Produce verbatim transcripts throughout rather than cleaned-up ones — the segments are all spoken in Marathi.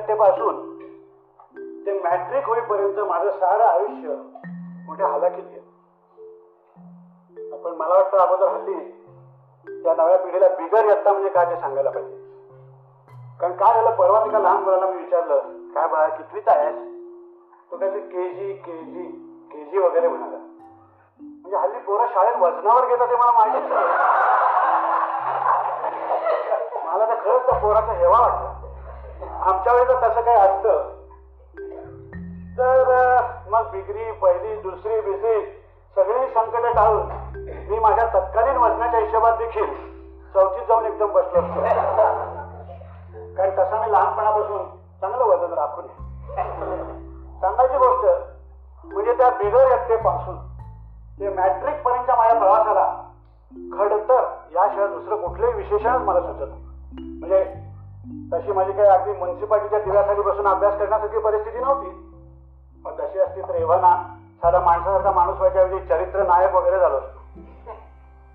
सत्तेपासून ते मॅट्रिक होईपर्यंत माझं सारं आयुष्य मोठ्या हालाकीत गेलं. पण मला वाटतं अगोदर हल्ली त्या नव्या पिढीला बिगर इयत्ता म्हणजे काय ते सांगायला पाहिजे. कारण काय झालं, परवा एका लहान मुलाला मी विचारलं, काय बाळा कितवीत आहेस? तो काहीतरी के जी के जी के जी वगैरे म्हणाला. म्हणजे हल्ली पोरं शाळेत वजनावर घेतात ते मला माहिती नाही. मला तर खरंच त्या पोराचा हेवा वाटला. आमच्या वेळी तर तसं काही असतं तर मग बिगरी पहिली दुसरी बिसरी सगळी संकट टाळून मी माझ्या तत्कालीन वजनाच्या हिशोबात देखील चौथीत जाऊन एकदम बसलो असतो. कारण तसा मी लहानपणापासून चांगलं वजन राखून सांगायची गोष्ट म्हणजे त्या बिगर एकतेपासून ते मॅट्रिक पर्यंतच्या माझ्या प्रवासाला खडतर याशिवाय दुसरं कुठलंही विशेषणच मला सुचत. म्हणजे तशी माझी काही अगदी म्युन्सिपाल्टीच्या दिव्याखाली बसून अभ्यास करण्यासारखी परिस्थिती नव्हती. पण तशी असती तर एव्हाना साधा माणसासारखा माणूस व्हायच्याऐवजी चरित्र नायक वगैरे झालो असतो.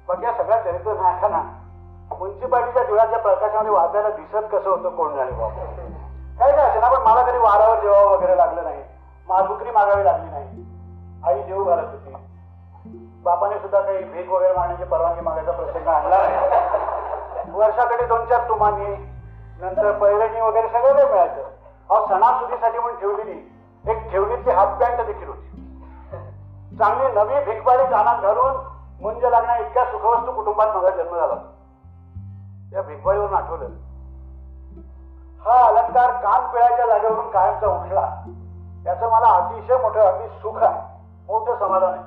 पण या सगळ्या चरित्र नायकांना म्युन्सिपाल्टीच्या डोळ्याच्या प्रकाशामध्ये वाचायला दिसत कसं होतं कोण जाणे बाबा. काय काय असेल ना, पण मला कधी वारावर जेवावं वगैरे लागलं नाही, मालबुकरी मागावी लागली नाही. आई जेवू घालत होती. बापाने सुद्धा काही भीक वगैरे मागण्याची परवानगी मागायचा प्रसंग आणला नाही. वर्षाकडे दोन चार तुमानी नंतर पैरणी वगैरे सगळं काही मिळायचं. अहो सणासुदीसाठी म्हणून ठेवलेली एक ठेवणीतली हाफ पॅन्ट देखील होती. चांगली नवी भीकबारी कानात घालून मुंज लागण्या इतक्या सुखवस्तू कुटुंबात माझा जन्म झाला. त्या भिकबाईवरून आठवलं, हा अलंकार कान पिळायच्या जागेवरून कायमचा उठला. त्याचं मला अतिशय मोठं अगदी सुख आहे, मोठं समाधान आहे.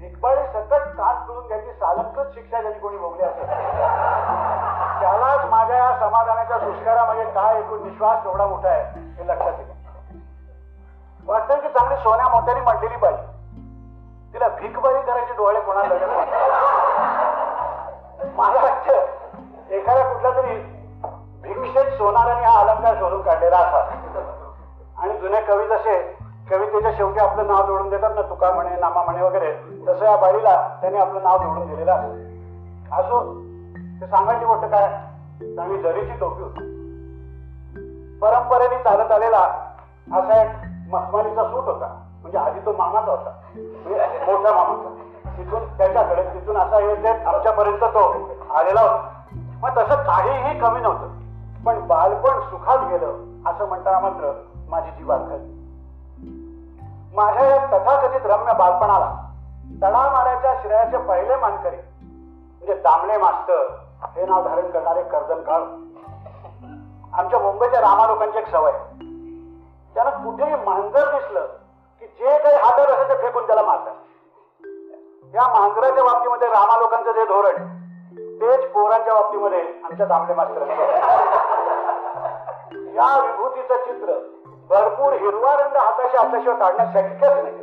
भिकबाई सकट कान पिळून त्याची सालंकृत शिक्षा त्यांनी कोणी भोगली असेल त्यालाच माझ्या या समाधानाच्या दुष्कारामध्ये काय एकूण विश्वास एवढा मोठा आहे हे लक्षात येईल. वाटतं की चांगली सोन्या मोठ्याने मांडलेली बाई, तिला भिकबाई करायचे डोळे कोणाला लागले. मला वाटतं एखाद्या कुठला तरी भिक्षेत सोनाराने हा अलंकार शोधून काढलेला असा. आणि जुने कवी जसे कवितेच्या शेवटी आपलं नाव जोडून देतात ना, तुका म्हणे नामा म्हणे वगैरे, तसं या बाईला त्याने आपलं नाव जोडून दिलेलं असं. असो ते सांगायची गोष्ट काय, चांगली जरीची टोपी होती. परंपरेने चालत आलेला असा एक मखमलीचा सूट होता. म्हणजे आधी तो मामाचा होता, म्हणजे मोठा मामाचा, तिथून त्याच्याकडे तिथून असा येत आमच्यापर्यंत तो आलेला होता. मग तसं काहीही कमी नव्हतं. पण बालपण सुखात गेलं असं म्हणताना मात्र माझी जी बालखली माझ्या या तथाकथित रम्य बालपणाला तडा मारायच्या श्रेयाचे पहिले मानकरी म्हणजे दामणे मास्तर हे नाव धारण करणारे कर्जनकाळ. आमच्या मुंबईच्या रामा लोकांची एक सवय, त्याला कुठेही मांजर दिसलं की जे काही हातात असेल ते फेकून त्याला मारतात. या मांजराच्या बाबतीमध्ये रामा लोकांचं जे धोरण तेच पोरांच्या बाबतीमध्ये आमच्या दामणे मास्तरांचं. या विभूतीचं चित्र भरपूर हिरवा रंग हाताशी हाताशिवाय काढणं शक्यच नाही.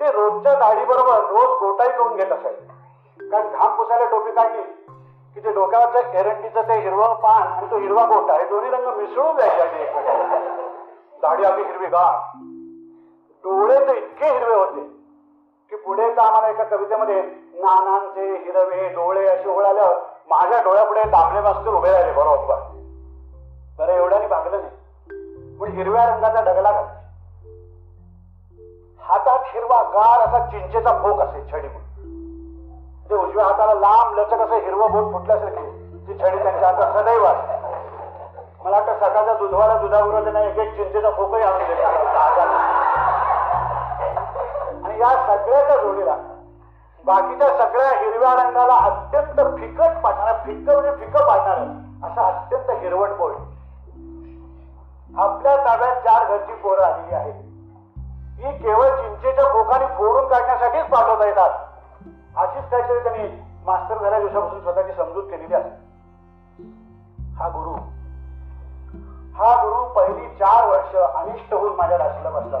ते रोजच्या दाढीबरोबर रोज गोटाही करून घेत असायचे. कारण घाम पुसायला टोपी काढली की ते डोक्यावरचं एरंटीचं ते हिरवं पान आणि तो हिरवा गोटा हे दोन्ही रंग मिसळून द्यायचे एकमेकांना. दाढी आपली हिरवी गाठ, डोळे तर इतके हिरवे होते की पुढे तर आम्हाला एका कवितेमध्ये नानांचे हिरवे डोळे असे ओळाल्यावर माझ्या डोळ्यापुढे दामणे मास्तर उभे राहिले. बरोबर बरं एवढ्याने भागलं नाही, पण हिरव्या रंगाचा डगला घाल, हातात हिरवा गार असा चिंचेचा भोक असे छडी म्हणून. ते उजव्या हाताला लांब लचक असं हिरवं भोक फुटल्यासारखे ती छडी त्यांच्या हातात सदैव असते. मला वाटतं सकाळच्या दुधवाला दुधावर त्यांना एक एक चिंचेचा भोकही आणून देतात. आणि या सगळ्याच्या जोडीला बाकीच्या सगळ्या हिरव्या रंगाला अत्यंत फिकट पाडणार, फिक्क म्हणजे फिक्क पाडणार असं अत्यंत हिरवट बोल. आपल्या ताब्यात चार घरची पोरं आलेली आहेत. ही केवळ चिंचेच्या भोकाने फोडून काढण्यासाठीच पाठवता येतात अशीच काहीतरी त्यांनी मास्तर झाल्या दिवसापासून स्वतःची समजूत केलेली असते. हा गुरु हा गुरु पहिली चार वर्ष अनिष्ट होऊन माझ्या राशीला बसला.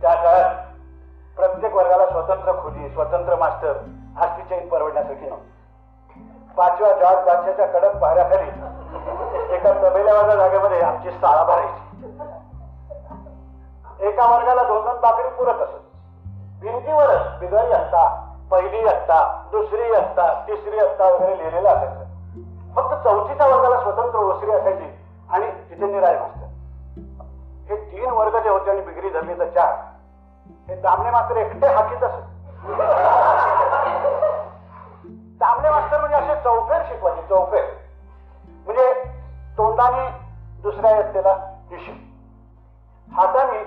त्या काळात प्रत्येक वर्गाला स्वतंत्र खोली, स्वतंत्र मास्टर अशी चैन परवडण्यासाठी नव्हती. पाचव्या जॉर्ज बादशाच्या कडक पाहऱ्याखाली एका तबेल्यावाल्या जागेमध्ये आमची शाळा भरायची. एका वर्गाला दोन दोन बाकडी पुरत असत. भिंतीवरच बिगर असता पहिली असता, दुसरी असता, तिसरी असता वगैरे लिहिलेलं असायचं. फक्त चौथीच्या वर्गाला स्वतंत्र ओसरी असायची आणि तिथे निराळे मास्तर. हे तीन वर्ग जे होते आणि बिगरी धरली तर चार, हे दामणे मास्तर एकटे हाकीत असत. दामणे मास्तर म्हणजे असे चौफेर शिकवायचे, चौफेर म्हणजे तोंडाने दुसऱ्या व्यक्तीला दिशी, हाताने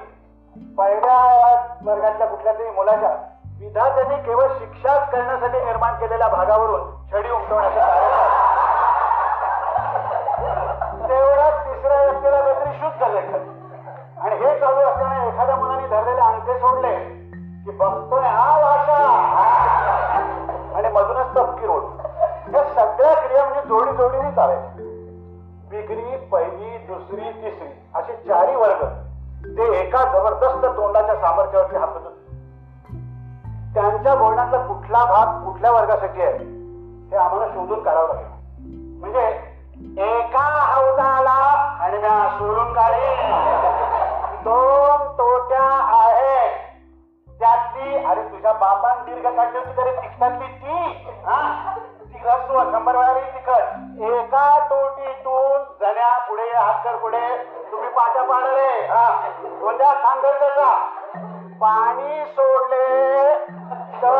पहिल्या वर्गातल्या कुठल्या तरी मुलाच्या विधात्याने केवळ शिक्षाच करण्यासाठी निर्माण केलेल्या भागावरून छडी उमटवण्याचं कार्य तेवढाच तिसऱ्या व्यक्तीला काहीतरी शुद्ध लेखन. आणि हे चालू असताना एखाद्या मुलाने धरलेले अंगठे सोडले की बघतोय हा भाषा आणि मधूनच तपकी रोड. या सगळ्या क्रिया म्हणजे जोडी जोडीने चालायची. बिगरी, पहिली, दुसरी, तिसरी असे चारही वर्ग ते एका जबरदस्त तोंडाच्या सामर्थ्यावरती हातत होते. त्यांच्या बोलण्याचा कुठला भाग कुठल्या वर्गासाठी आहे हे आम्हाला शोधून काढावं लागेल. म्हणजे एका हौदाला आणि म्या सोडून काढे दोन तोट्या आहेत, त्यातली अरे तुझ्या बापान दीर्घ काढली होती तरी तिखटातली ती हा तिखट तू शंभर वेळा तिखट, एका तोटीतून जण्या पुढे हातकर पुढे तुम्ही पाट्या पाडले हा कोणत्या सांगल त्याचा पाणी सोडले तर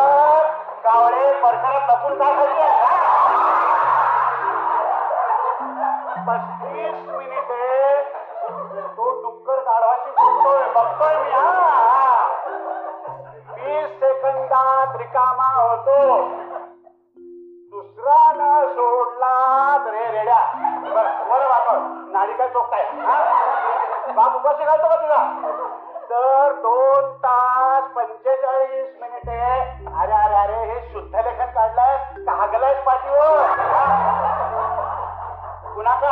कावळे परसाला तपून टाकायचे. पस्तीस मिनिटे तो डुक्कर काढवाशी बघतोय बघतोय मी हा वीस सेकंदात रिकामा होतो. दुसरा न सोडला तर हे रेड्या बरं बाप नारिका चोखताय बाप उपाशी घालतो का तुला तर दोन तास पंचेचाळीस मिनिटे अरे अरे अरे हे शुद्ध लेखन काढलंय कागलाय पाठीवर पुन्हा का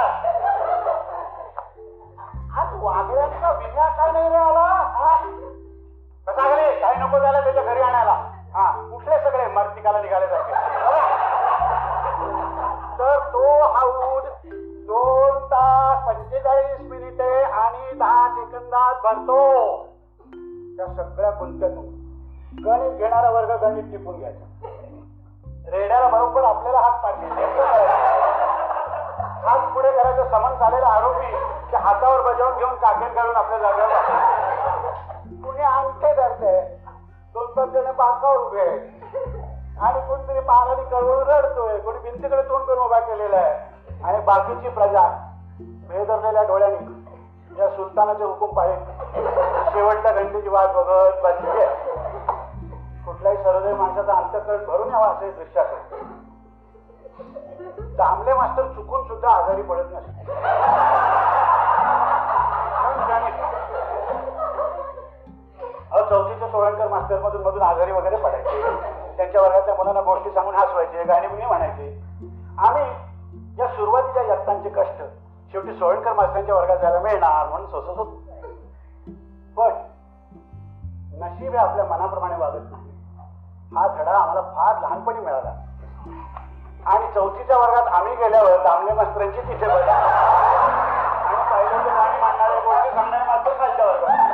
आज वागण्याचा विज्ञा काय नाही आला कसा गेले काही नको झाला त्याच्या घरी आणायला हा कुठले सगळे मर्तिकाला निघाले जाते. तर तो हाऊद दोन तास पंचेचाळीस मिनिटे आणि दहा सेकंदात भरतो. त्या सगळ्या गुंतवणूक गणित घेणारा वर्ग गणित टिपून घ्यायचा, रेड्याला बरोबर आपल्याला हात पाडले हात पुढे करायचं समन झालेला आरोपी त्या हातावर बजावून घेऊन काखेत घालून आपल्या जागा कुणी आणखी धरते दोन दोन जण बाकावर उभे आणि कोणतरी पाराने कळवळून रडतोय, कोणी भिंतीकडे तोंड करून उभा केलेला आहे आणि बाकीची प्रजा भेदरलेल्या डोळ्यांनी या सुलतानाचे हुकूम पाळीत शेवटच्या घंटेची वाट बघत बसली आहे. कुठल्याही सर्वजय माणसाचा अंतकरण भरून यावा असं दृश्याकडे दामले मास्तर चुकून सुद्धा आजारी पडत नसते. अ चौथीच्या सोळणकर मास्तर मधून मधून आजारी वगैरे पडायचे, त्यांच्या वर्गाच्या मुलांना गोष्टी सांगून हसवायचे, गाणी बिणी म्हणायचे. आम्ही या सुरुवातीच्या जगतांचे कष्ट शेवटी सोळणकर मास्तरांच्या वर्गात जायला मिळणार म्हणून सोसत होतो. पण नशीब हे आपल्या मनाप्रमाणे वागत नाही. हा धडा आम्हाला फार लहानपणी मिळाला आणि चौथीच्या वर्गात आम्ही गेल्यावर दामले मास्तरांची तिथे बघा आणि पहिल्यांदा गाणी मांडणारे गोष्टी सांगणारे मास्तर खालच्या वर्गात.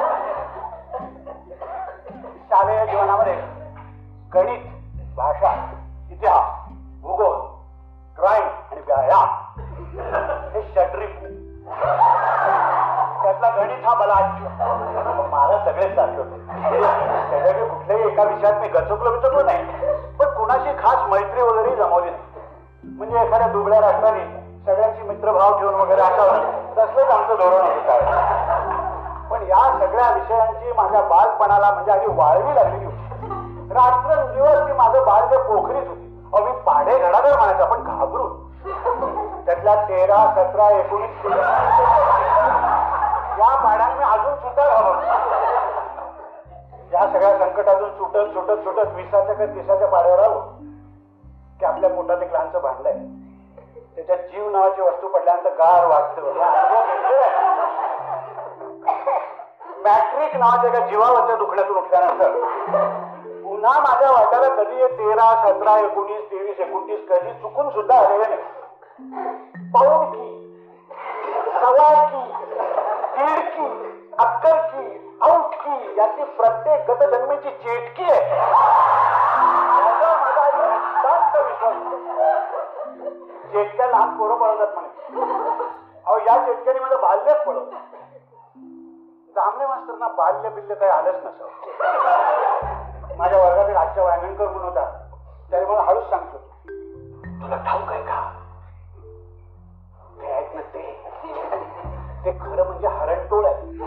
शालेय जीवनामध्ये गणित, भाषा, इतिहास, भूगोल, ड्रॉइंग आणि व्यायाम हे शटरिंग त्यातला गणित हा मला मला सगळेच आठवतो. त्याच्याकडे कुठल्याही एका विषयात मी गचकलो विचकलो नाही, पण कोणाशी खास मैत्री वगैरे जमवली नाही. म्हणजे एखाद्या दुबळ्या राष्ट्राने सगळ्यांची मित्रभाव ठेवून वगैरे असावा तसलंच आमचं धोरण होतं. पण या सगळ्या विषयांची माझ्या बालपणाला म्हणजे आधी वाळवी लागलेली होती. रात्रंदिवस मी माझं बाळ ते पोखरीच होती. अ मी पाढे घडाघड म्हणायचं पण घाबरून त्यातल्या तेरा सतरा एकोणीस या पाड्यात मी अजून सुद्धा घालवतो. या सगळ्या संकटातून सुटत सुटत सुटत विसाच्या का तिसाच्या पाड्यावर आलो की आपल्या पोटात एक लहानचं भांडलंय, त्याच्यात जीव नावाची वस्तू पडल्यानंतर गार वाटतं. मॅट्रिक नावाच्या एका जीवावरच्या दुखण्यातून उठल्यानंतर पुन्हा माझ्या वाट्याला कधी तेरा सतरा एकोणीस तेवीस एकोणतीस कधी चुकून सुद्धा आलेले नाही. पाऊन की, सवाल की, दीड की, अक्कर की, आऊट की याची प्रत्येक गतजन्मीची चेटकी आहे. लहान पोरं पळवतात म्हणे. या शेतकरी माझं बाल्यच पळवत. दामले मास्तरांना बाल्य बिल्य काही आलंच नसतं. माझ्या वर्गातील आजच्या वायंगणकर म्हणून होता, त्याने मला हळूच सांगतो, तुला ठाऊक आहे का ते आहेत ना ते ते खरं म्हणजे हरणटोळ आहे.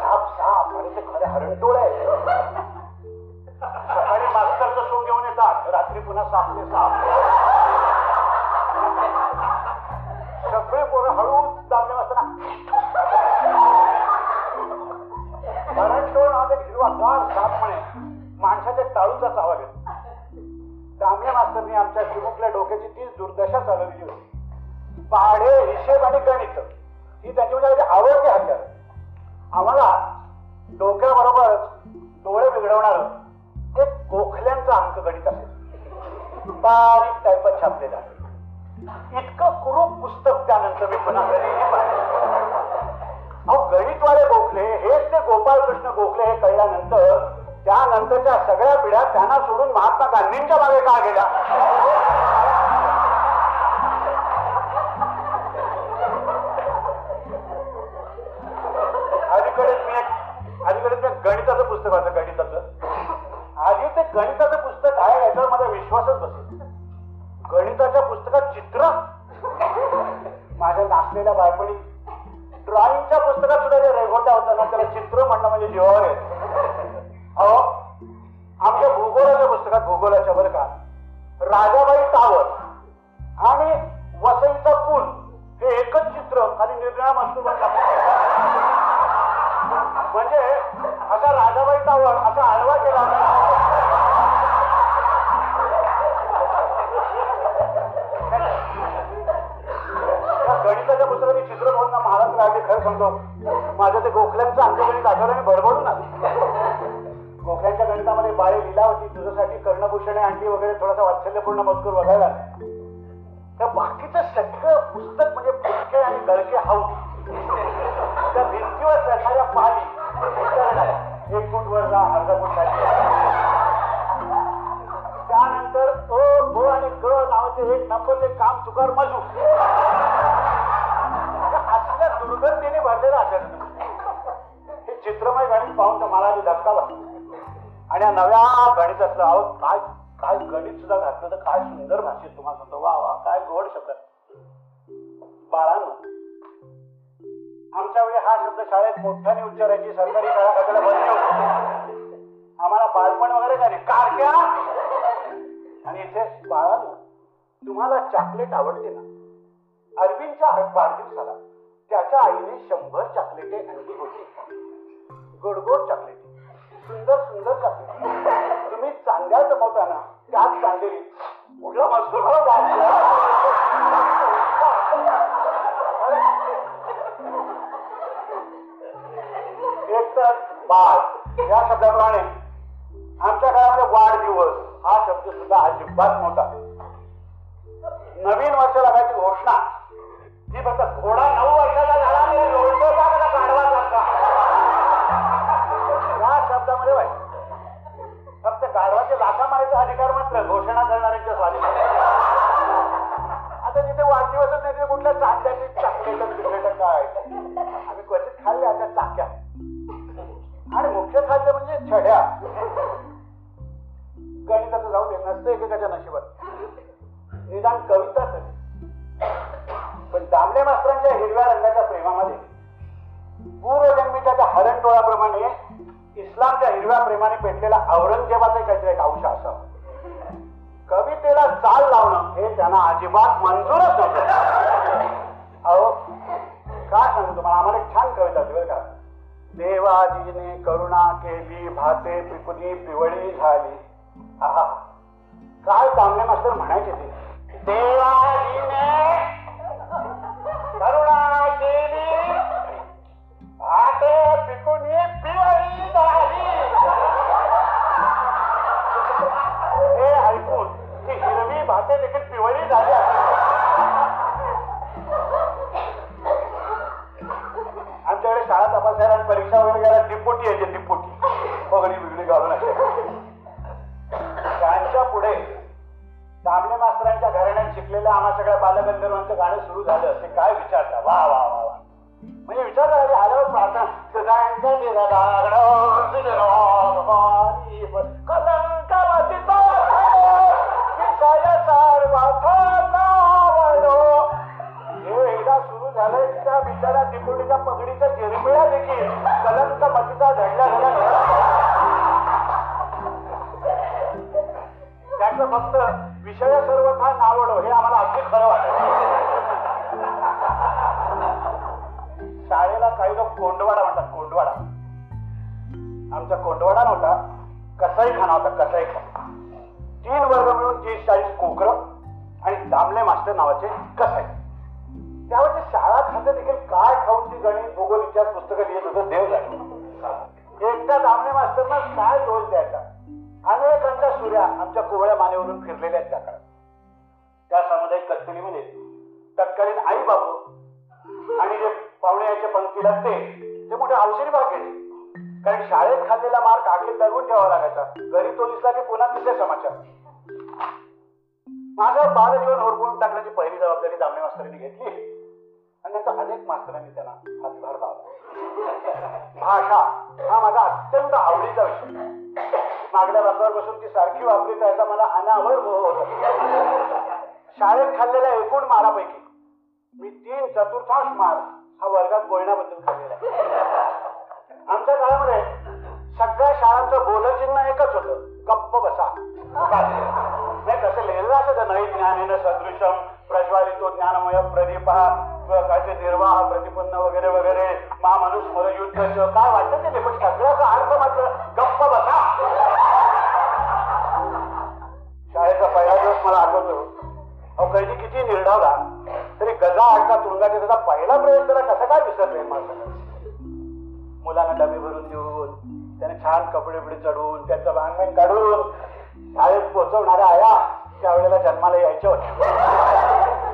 साप साप आणि ते खरं हरणटोळ आहे. सकाळी मास्तरचं शो घेऊन येतात, रात्री पुन्हा सापले साप. सगळे पोरं हळूच दामले मास्तरांना हरणटोळ हा एक हिरवागार साप म्हणे माणसाच्या टाळूचा चावा घेतो. दामले मास्तरनी आमच्या चिमुकल्या डोक्याची तीच दुर्दशा चालवली होती. पाढे, हिशेब आणि गणित ही त्याची म्हणजे आवडती हत्यार. आम्हाला डोक्याबरोबरच डोळे बिघडवणारं एक गोखल्यांचं अंक गणित असेल, बारीक टाईपात छापलेलं आहे. इतकं कुरूप पुस्तक त्यानंतर मी पुन्हा घरी अहो गणितवाले गोखले हेच ते गोपाळकृष्ण गोखले हे कळल्यानंतर त्यानंतरच्या सगळ्या पिढ्या त्यांना सोडून महात्मा गांधींच्या मागे का गेल्या. अलीकडेच मी एक अलीकडेच मी गणिताचं पुस्तक वाचलं. गणिताचं आधी ते गणिताचं पुस्तक आहे याच्यावर माझा विश्वासच बसेल. गणिताच्या पुस्तकात चित्र माझ्या नाचलेल्या बाळपणी. ड्रॉइंगच्या पुस्तकात सुद्धा जे रेघोटा होता ना त्याला चित्र म्हणणं म्हणजे जीवावर आहे. अहो आमच्या भूगोलाच्या पुस्तकात भूगोलाच्या बरं का राजाबाई टावर आणि वसईचा पूल हे एकच चित्र खाली निर्णय मजकूर म्हणजे असा राजाबाई टावर असा आडवा केला गणिताच्या पुस्तकाने चित्र म्हणून ना महाराज राहिले. खरं सांगतो माझ्या ते गोखल्यांचं अंकगणित आठवल्याने भडबडून आले. गोखल्यांच्या गणितामध्ये बाळे लिलावती तुझ्यासाठी कर्णभूषणे आणली वगैरे थोडासा वात्सल्यपूर्ण मजकूर बघायला. त्या बाकीचं सगळं पुस्तक म्हणजे फुटके आणि गळके हाऊस. त्या भिंतीवर चढणाऱ्या पाणी चढणाऱ्या एक फूट वर जा अर्धा फूट खाली. त्यानंतर ओ गो आणि ग नावाचे एक नंबरचे काम चुकार मजू असल्या दुर्गंधीने भरलेलं आढळलं. हे चित्रमय गणित पाहून तर मला धक्का बसला. आणि या नव्या गणितातलं अहो काय काय गणित सुद्धा घातलं तर काय सुंदर भाषेत तुम्हाला सांगतो. वा वा काय गोड शब्द. बाळांनो आमच्या वेळी हा शब्द शाळेत मोठ्याने उच्चारायची सरकारी शाळा खात्याला बंदी होती. आम्हाला बाळपण वगैरे झाले कारक्या. आणि इथे बाळांनो तुम्हाला चॉकलेट आवडते ना, अरविंदच्या वाढदिवसाला त्याच्या आईने शंभर चॉकलेटे आणली होती. गोडगोड चॉकलेट सुंदर सुंदर चॉकलेट. तुम्ही चांद्या जमवताना त्यात चांदेली कुठला मजकूर मला वाटला. एक तर बाळ या शब्दाप्रमाणे आमच्या काळामध्ये वाढदिवस हा शब्द सुद्धा अजिबात नव्हता. नवीन वर्ष लागायची घोषणा ती फक्त घोडा नऊ वर्षाचा झाला आणि लोटला का काढवा लागला शब्दामध्ये व्हायचं. फक्त गाढवाचे लाथा मारायचा अधिकार मात्र घोषणा करणाऱ्यांच्या स्वाधीन. आता जिथे वाढदिवसच नाही तिथे कुठल्या चाक्याची चॉकलेट बिकलेट काय आम्ही क्वचित खाल्ल्या त्या चाक्या. आणि मुख्य खाद्य म्हणजे छड्या. गणिताचं जाऊ दे नसतं एकेकाच्या नशिबात, निदान कविता तरी. पण दामले मास्तरांच्या हिरव्या रंगाच्या प्रेमामध्ये पूर्वजन्मीच्या त्या हरणटोळाप्रमाणे इस्लामच्या हिरव्या प्रेमाने पेटलेला औरंगजेबाचा काहीतरी एक अंश असावा. कवितेला चाल लावणं हे त्यांना अजिबात मंजूरच नव्हतं. अहो काय सांगू तुम्हाला, आम्हाला एक छान कविता होती बरं का. देवाजीने करुणा केली भाते पिकुनी पिवळी झाली. आहा काय दामले मास्तर म्हणायचे ते. देवाजीने करुणा केली भाते पिकुनी पिवळी झाली. हे ऐकून ती हिरवी भाते देखील पिवळी झाली. आमच्याकडे शाळा तपासायला आणि परीक्षा वगैरे घ्यायला डिपोटी यायची. डिपोटी बघडी बिगडी घालून असे त्यांच्या पुढे दामले मास्तरांच्या घराण्यात शिकलेलं आम्हा सगळ्या बालगंधर्वांचं गाणं सुरू झालं. ते काय विचारता, वा वा वा वा, म्हणजे विचारता आधी आल्यावर हे एकदा सुरू झालं त्या बिचारा दिपोडीच्या पगडीच्या जेरमिळा देखील कलंक मतीचा झडला झाला. त्याचं फक्त विषय सर्वथा नावडो हे आम्हाला अगदी खरं वाटत. शाळेला काही लोक कोंडवाडा म्हणतात. कोंडवाडा आमचा कोंडवाडा नव्हता, कसाई खाना होता. कसाई खाना तीन वर्ग मिळून तीस चाळीस कोकरं आणि दामले मास्टर नावाचे कसाई. त्यावेळेस शाळा खातं देखील काय खाऊन ती गणित भूगोल इतिहास पुस्तकं लिहित होतं. देव झाले एकदा दामले मास्तरना काय दोष द्यायचा. अनेकांच्या सूर्या आमच्या कोवळ्या मानेवरून फिरलेल्या आहेत. त्या काळात त्या सामुदायिक कत्तलीमध्ये तत्कालीन आई बापू आणि जे पाहुणे याच्या पंक्तीला ते ते मोठे औषधी भाग घ्यायचे, कारण शाळेत खाल्लेला मार्क आखीत दडवून ठेवावा लागायचा. घरी तो दिसला की पुन्हा तिथे समाचार. माझं बालजीवन होरपून टाकण्याची पहिली जबाबदारी दामले मास्तरांनी घेतली आणि नंतर अनेक मास्तरांनी त्यांना हातभार लावला. भाषा हा माझा अत्यंत आवडीचा विषय. मागल्या बाजूवर बसून ती सारखी वापरीत याचा मला अनावर मोह होता. शाळेत खाल्लेल्या एकूण मारापैकी मी तीन चतुर्थांश मार हा वर्गात बोलण्याबद्दल खाल्लेला. आमच्या काळामध्ये सगळ्या शाळांचं बोलचिन्ह एकच होतं, गप्प बसा. नाही कसं लिहिलं असं नाही, ज्ञानेन सदृशम प्रज्वालितो ज्ञानमय प्रदीप कायचे निर्वाह प्रतिपन्न वगैरे वगैरे महामनुष्य युद्ध काय वाटत ते, पण सगळ्याचा अर्थ मात्र गप्प बसा. शाळेचा पहिला दिवस मला आठवतो. अहो कैदी किती निर्धावला तरी गजा आडता तुरुंगाचा त्याचा पहिला प्रयोग त्याला कसं काय विसरले. माणसाला मुलांना डबे भरून देऊन त्याने छान कपडे बिडे चढवून त्यांचा भांगण काढून शाळेत पोचवणाऱ्या आया त्यावेळेला जन्माला यायच्या होत्या.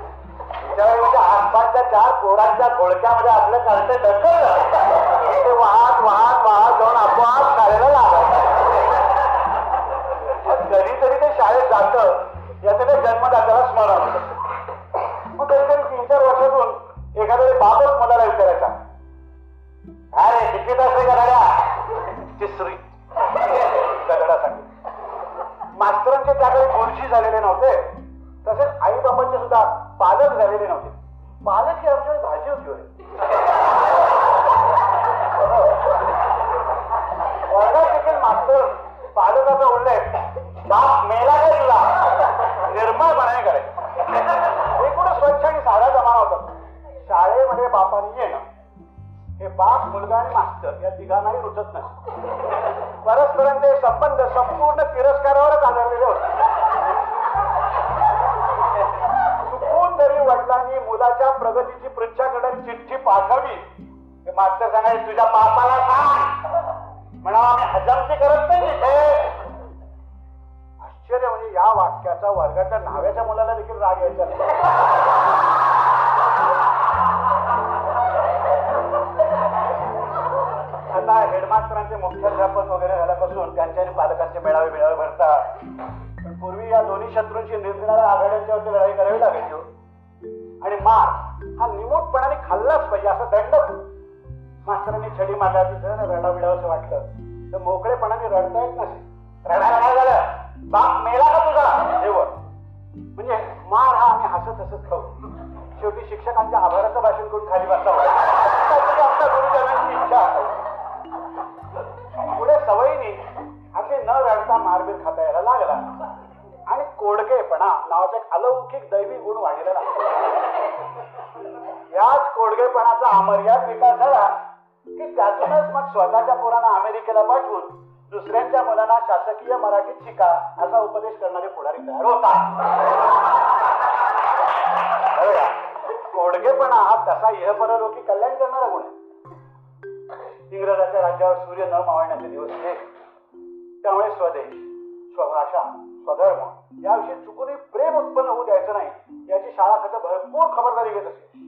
त्यावेळी म्हणजे आसपासच्या चार कोडांच्या घोळक्यामध्ये आपलं चालतं डकल ते वाहत वाहत वाहत जाऊन आपोआप शाळेला लागत. कधी तरी ते शाळेत जात याचं ते जन्मदात्याला स्मरण होतं. मग तरी तरी तीन चार वर्षातून एखाद्या बाबत मुलाला विचारायचा, अरे तिकीट असते गडा तिसरी गडा सांगितलं. मास्तरांचे त्याकडे गुरुजी झालेले नव्हते, तसेच आई बाबांचे सुद्धा पालक झालेले नव्हते. पालक ही आमच्या भाजी होती. वर्गात देखील मास्तर पालकाचा उल्लेख बाप मेला का तुला निर्मळपणाने करायचं. एकूण स्वच्छ आणि साधा जमाना होता. शाळेमध्ये बापाने येणं हे बाप मुलगा आणि मास्तर या तिघांनाही रुचत नसतं. परस्परांचे संबंध संपूर्ण तिरस्कारावरच आधारलेले होते. वडिलांनी मुलाच्या प्रगतीची परीक्षा करणारी चिठ्ठी पाठवली ते मास्तर सांगायचे, तुझ्या बापाला सांग म्हणा आम्ही हजामती करत नाही. आश्चर्य म्हणजे या वाक्याचा वर्गाच्या न्हाव्याच्या मुलाला देखील राग यायचा. आता हेडमास्तरांचे मुख्याध्यापक वगैरे झाल्यापासून त्यांच्या आणि पालकांचे मेळावे मेळावे भरतात. पण पूर्वी या दोन्ही शत्रूंची निरनिराळ्या आघाड्यांच्यावरती लढाई करावी लागायची आणि मार हा निमूटपणाने खाल्लाच पाहिजे असं दंड. मास्तरांनी छडी मारला तिथं रडा बिडावं वाटलं तर मोकळेपणाने रडता येत नसे. रडायला झालं बाप मेला का तुझा देवर म्हणजे मार हा आम्ही हसत हसत खाऊ. शेवटी शिक्षकांच्या आभाराचं भाषण करून खाली बसावं आमच्या गुरुजनांची इच्छा. पुढे सवयीने असे न रडता मारबीर खाता यायला लागला आणि कोडगेपणा नावाचा एक अलौकिक दैवी गुण वाढलेला लागतो. याच कोडगेपणाचा अमर्याद विकास झाला की त्यातूनच मग स्वतःच्या मुलांना अमेरिकेला पाठवून दुसऱ्यांच्या मुलांना शासकीय मराठीत शिका असा उपदेश करणारे पुढारी तयार होता. कोडगेपणा हा तसा इहपरलोकी कल्याण करणारा गुण आहे. इंग्रजाच्या राज्यावर सूर्य न मावळण्याचे दिवस होते. त्यामुळे स्वदेश स्वभाषा स्वधर्म याविषयी चुकूनही प्रेम उत्पन्न होऊ द्यायचं नाही याची शाळा खातं भरपूर खबरदारी घेत असे.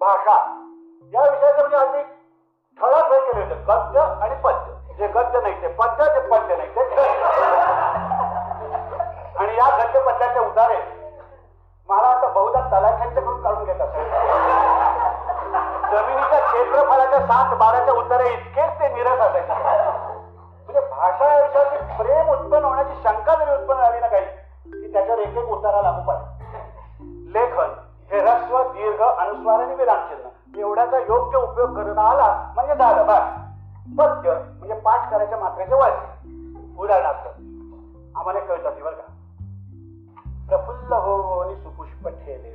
भाषा या विषयाचं म्हणजे आम्ही ठळक हे केले होते, गद्य आणि पद्य. जे गद्य नाही ते पद्य, जे पद्य नाही ते गद्य. आणि या गद्य पद्याच्या उधार आहे, मला आता बहुधा तलाठ्यांच्याकडून काढून घेतात. जमिनीच्या क्षेत्रफळाच्या सात बाराच्या उतारे इतकेच ते निरस असायचे. म्हणजे भाषा आयुष्याची प्रेम उत्पन्न होण्याची शंका जरी उत्पन्न झाली ना काही की त्याच्यावर एक एक उतारा लागू पाहिजे. लेखन हे ऱ्हस्व दीर्घ अनुस्वार आणि विरामचिन्ह एवढ्याचा योग्य उपयोग करता आला म्हणजे झालं बा. पद्य म्हणजे पाठ करायच्या मात्रेचे वाचन. उदाहरणार्थ आम्हाला कविता होती बरं का, प्रफुल्ल हो आणि सुपुष्प ठेले.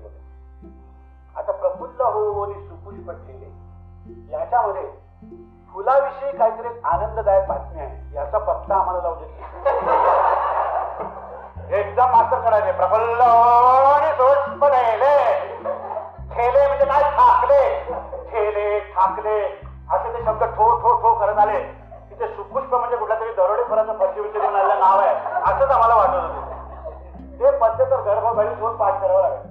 आता प्रफुल्ल हो आणि सुपुष्प ठेले याच्यामध्ये फुलाविषयी काहीतरी आनंददायक बातमी आहे याचा पत्ता आम्हाला लावू देत. एकदम मास्तर करायचे, प्रफुल्ल हो आणि सुपुष्प ठेले. ठेले म्हणजे काय? ठाकले. ठेले ठाकले असे ते शब्द ठो ठो ठो करत आले. तिथे सुपुष्प म्हणजे कुठल्या तरी दरोडेखोरांना पश्चिम विचारून आलेलं नाव आहे असंच आम्हाला वाटत होतं. ते पद्य तर गर्भगाडीत दोन पाठ करावं लागेल.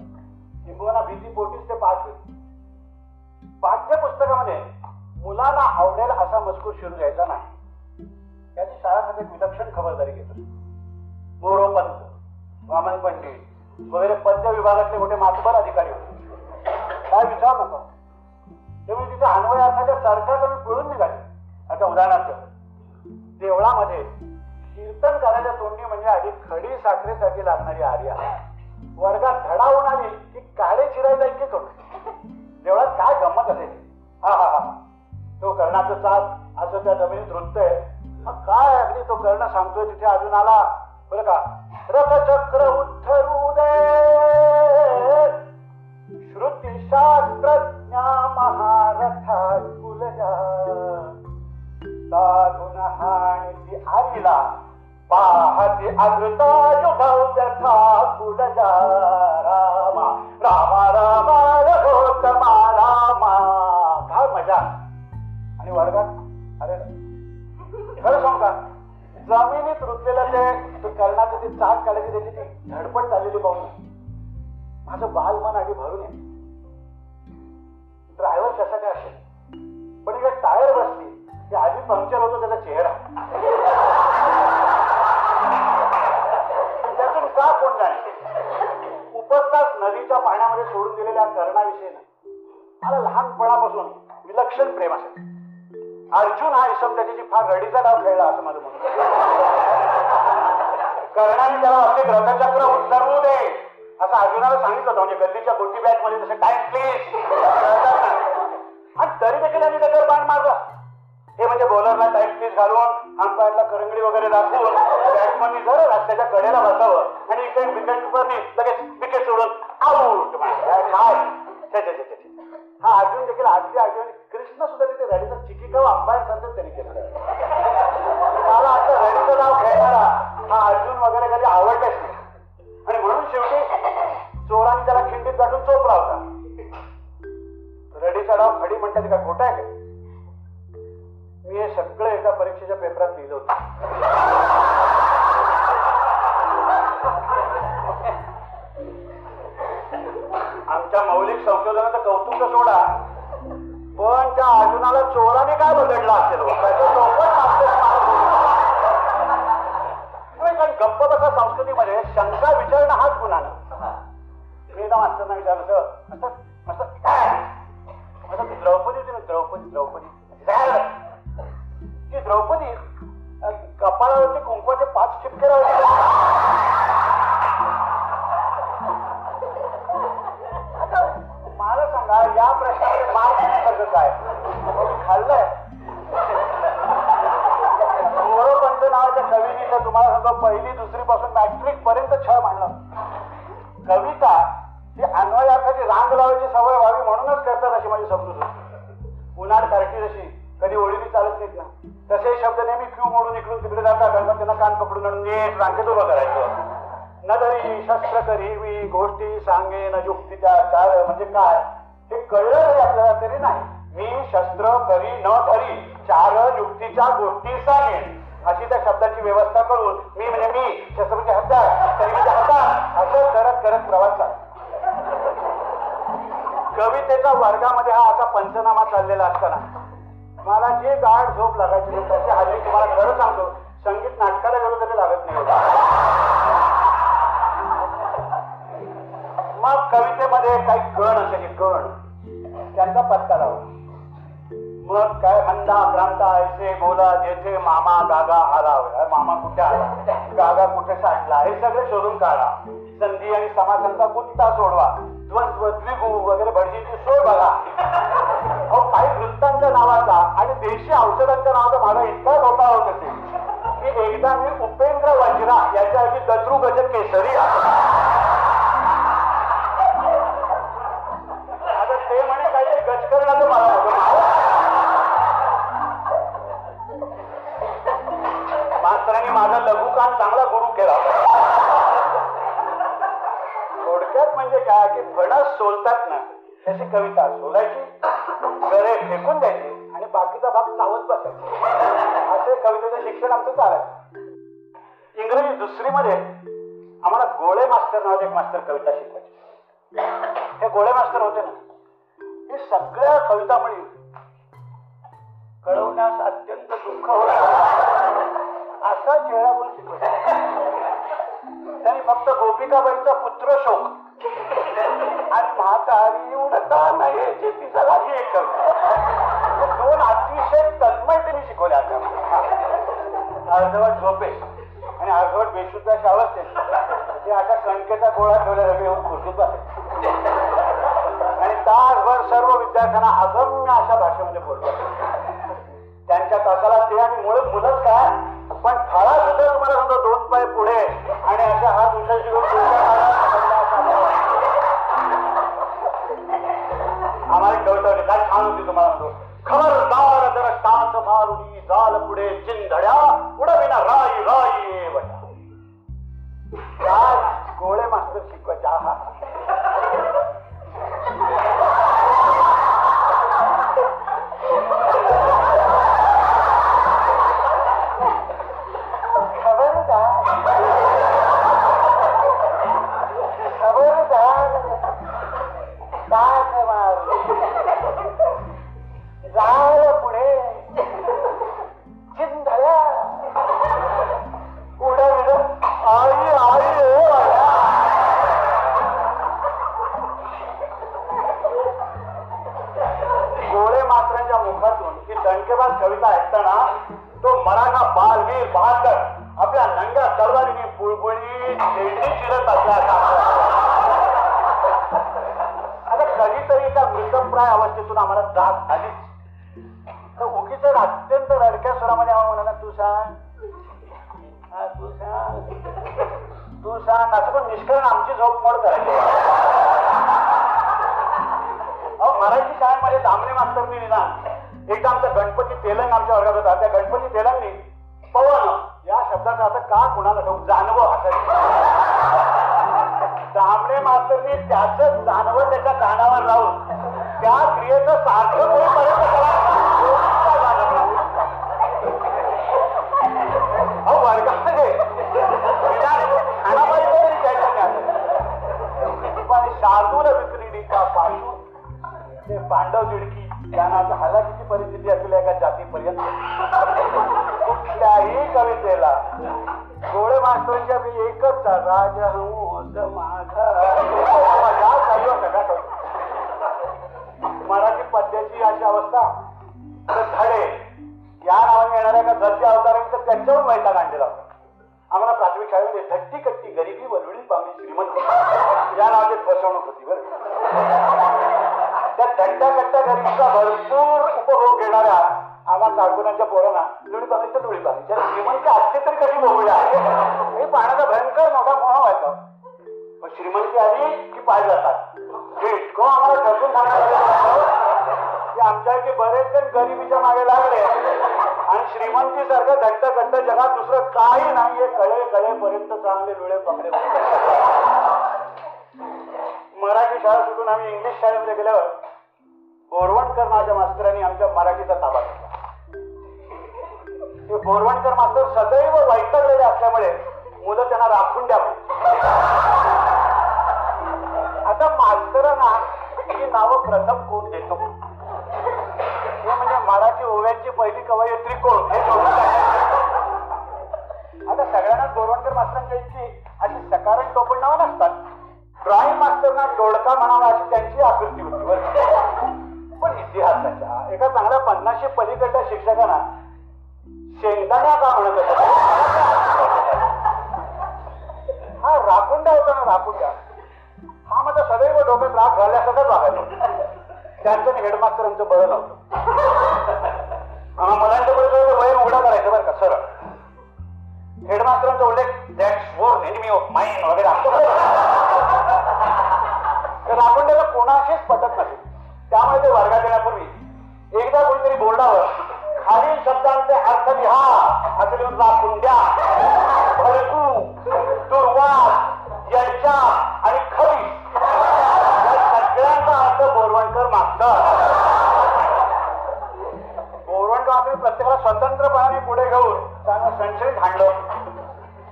किंबहुना भीती पोटीस ते पाठ होईल. पाठ्यपुस्तकामध्ये मुलांना आवडेल असा मजकूर शिरू द्यायचा नाही याची शाळा खाते विलक्षण खबरदारी घेत असते. मोरोपंत, वामन पंडित वगैरे पद्य विभागातले मोठे मातबर अधिकारी होते. काय विचारू नका. त्यामुळे तिथे अन्वय अर्थाच्या चरखा करून पिळून निघाले. आता उदाहरणार्थ देवळामध्ये कीर्तन करायच्या तोंडी म्हणजे आधी खडी साखरेसाठी लागणारी आर्या. वर्गात धडा होऊन आली की काळे चिरायला इतके करू. देवळात काय गंमत असेल? हा हा हा तो कर्णाचा साथ असं त्या जमिनीत रुततय. मग काय अगदी तो कर्ण सांगतोय तिथे अजून आला बरं का, रथचक्र उद्धरू दे श्रुती शास्त्रज्ञा महारथा कुलजा लागून हाणी आईला पाहते अमृता युधव व्यथा कुलजा. रामा रामा रामा रघोत्तमा रामा. काय मजा. आणि वर्गात अरे खरं सांग का जमिनीत रुतलेलं ते कर्णाचं ते चाक काढायची त्याची ती धडपड चाललेली पाहून माझं बालमन आधी भरून येईल. ड्रायव्हर कसा काय असेल पण एका टायर बसली ते आधी पंक्चर होतो त्याचा चेहरा. त्यातून का कोण जाणे. उपस्तास नदीच्या पाण्यामध्ये सोडून दिलेल्या कर्णाविषयी मला लहानपणापासून विलक्षण प्रेम असेल. अर्जुन हा इसम त्याची फार रडीचा डाव खेळला असं माझं म्हणून. कर्णाने त्याला असे रथचक्र उतरवू दे असं अर्जुनाला सांगितलं होतं. म्हणजे गल्लीच्या गोटी बॅग मध्ये तसं टाइम प्लीज आणि तरी देखील आम्ही त्याच्यावर बाण मारला. हे म्हणजे बॉलरला टाइम प्लीज घालून अंपायरला करंगडी वगैरे दाखवून बॅट्समननी जर रस्त्याच्या कडेला बसावं आणि इकडे विकेट किपरनी लगेच विकेट सोडून आऊट. हा अर्जुन देखील आजची आठवणी. कृष्ण सुद्धा तिथे रडीचा चिकिकाव अंपायर सांगत त्यांनी केला. मला आता रडीचं नाव खेळणारा हा अर्जुन वगैरे कधी आवडलाच नाही. आणि म्हणून शेवटी चोरांनी त्याला खिंडीत गाठून चोपला होता. रडीचा डाव खडी म्हणतात का? खोटा आहे का? मी हे सगळं एका परीक्षेच्या पेपरात लिहिलं होतं. आमच्या मौलिक संशोधनाचं कौतुक सोडा पण त्या अर्जुनाला चोराने काय बदलला असेल. कारण गप्प बसा संस्कृतीमध्ये शंका विचारणं हाच गुन्हा ना. मी एकदा मास्तरांना विचारलं असं असं द्रौपदी होती ना, द्रौपदी द्रौपदी की द्रौपदी कपाळावरती कुंकवाचे पाच ठिपके राहते. आता मला सांगा या प्रश्नामध्ये मार्ग काय खाल्लंय. मोरोपंत नावाच्या कवितेला तुम्हाला सांगा पहिली दुसरी पासून मॅट्रिक पर्यंत छळ मांडलं. कविता ही अन्वय अर्थाची रांग लावायची सवय व्हावी म्हणूनच करतात अशी माझी समजूत होती. उन्हाळ कारकी जशी कधी ओळीने चालत नाहीत ना तसे शब्द नेहमी क्यू मोडून इकडून तिकडे जातात. कारण त्यांना कान पकडून आणून नीट रांगेत उभं करायचं. न तरी शस्त्र करीवी गोष्टी सांगे न युक्तीच्या चार म्हणजे काय हे कळलं तरी आपल्याला तरी नाही. मी शस्त्र करी न धरी चार युक्तीच्या गोष्टी सांगेन अशी त्या शब्दाची व्यवस्था करून मी म्हणजे मी शस्त्रपती हत्यार तरी म्हणजे हत्यार असं करत करत प्रवास झाला. कवितेच्या वर्गामध्ये हा असा पंचनामा चाललेला असताना मला जे गाठ झोप लागायची त्याची हजेरी तुम्हाला खरं सांगतो संगीत नाटकाला गेलो तरी लागत नाही. कवितेमध्ये काही कण असे कण त्यांचा पत्ता लावला. मग काय अंदा क्रांता ऐसे बोला जेथे मामा गागा हरावे. मामा कुठे आला, गागा कुठे साठला, हे सगळे शोधून काढा. संधी आणि समासांचा गुत्ता सोडवा. द्विगु वगैरे भडजीची सोय बघा. अहो काही वृत्तांच्या नावाचा आणि देशी औषधांच्या नावाचा माझा इतका लोटा होत असेल की एकदा मी उपेंद्र वज्रा याच्याऐवजी दत्रू गज केसरी आता ते म्हणे काहीतरी गजकरणाचं मला होतं. मास्तरांनी माझा लघुकान चांगला गुरु केला. थोडक्यात म्हणजे काय की फणस सोलतात ना त्याची कविता सोलायची, गरे फेकून द्यायची आणि बाकीचा भाग सावध बसायचा. असे कवितेचं शिक्षण आमचं चालायचं. इंग्रजी दुसरी मध्ये आम्हाला गोळे मास्तर नावाचे एक मास्तर कविता शिकवायचे. हे गोळे मास्तर होते ना, हे सगळ्या कविता म्हणजे कळवण्यास अत्यंत दुःख होतं असा चेहरा बोलून शिकवत. त्यांनी फक्त गोपिकाबाईचा पुत्र शोक आणि म्हातारी उडता नाही याची तिचा राजी एक दोन अतिशय तन्मय त्यांनी शिकवल्या. अर्धवट झोपेस आणि अर्धवट बेशुद्ध शावस्थेस ते अशा कणकेचा गोळा ठेवला रवी खुर्शीत आणि तासभर सर्व विद्यार्थ्यांना अगम्य अशा भाषेमध्ये बोलतात. त्यांच्या तासाला ते आणि मुळे मुलंच काय पण फळा सुद्धा तुम्हाला समजा दोन पाय पुढे आणि अशा हात उशाशी घेऊन आम्हाला कविता काय छान होती. तुम्हाला म्हणतो खबरदार जरा टाच मारुनी जाल पुढे चिंधड्या उडविना राई राई वटा. आज गोळे मास्तर शिकवायच्या. हा शिक्षकांना शेंगदाणा का म्हणत होता. हा राखुंडा होता ना, राखुंडा हा माझा सदैव डोक्यात राख घालण्यासारखाच वागायचं. त्यांचं हेडमास्टरांचं बळ नव्हतं. मुलांच्या बरोबर वय उघडा करायचं बरं का सरळ. हेडमास्टरांचा उल्लेख that's war enemy of mine वगैरे राखुंड्याला कोणाशीच पटत नाही. त्यामुळे ते वर्गात येण्यापूर्वी एकदा कोणीतरी बोर्डावर खालील शब्दांचे अर्थ लिहा असं लिहून राखुंड्या, भडकू, दुर्वास, यांच्या आणि खरी या सगळ्यांचा अर्थ बोरवणकर मागतात. बोरवणकर मात्र प्रत्येकाला स्वतंत्रपणाने पुढे घेऊन त्यांना संशयित हाणलं.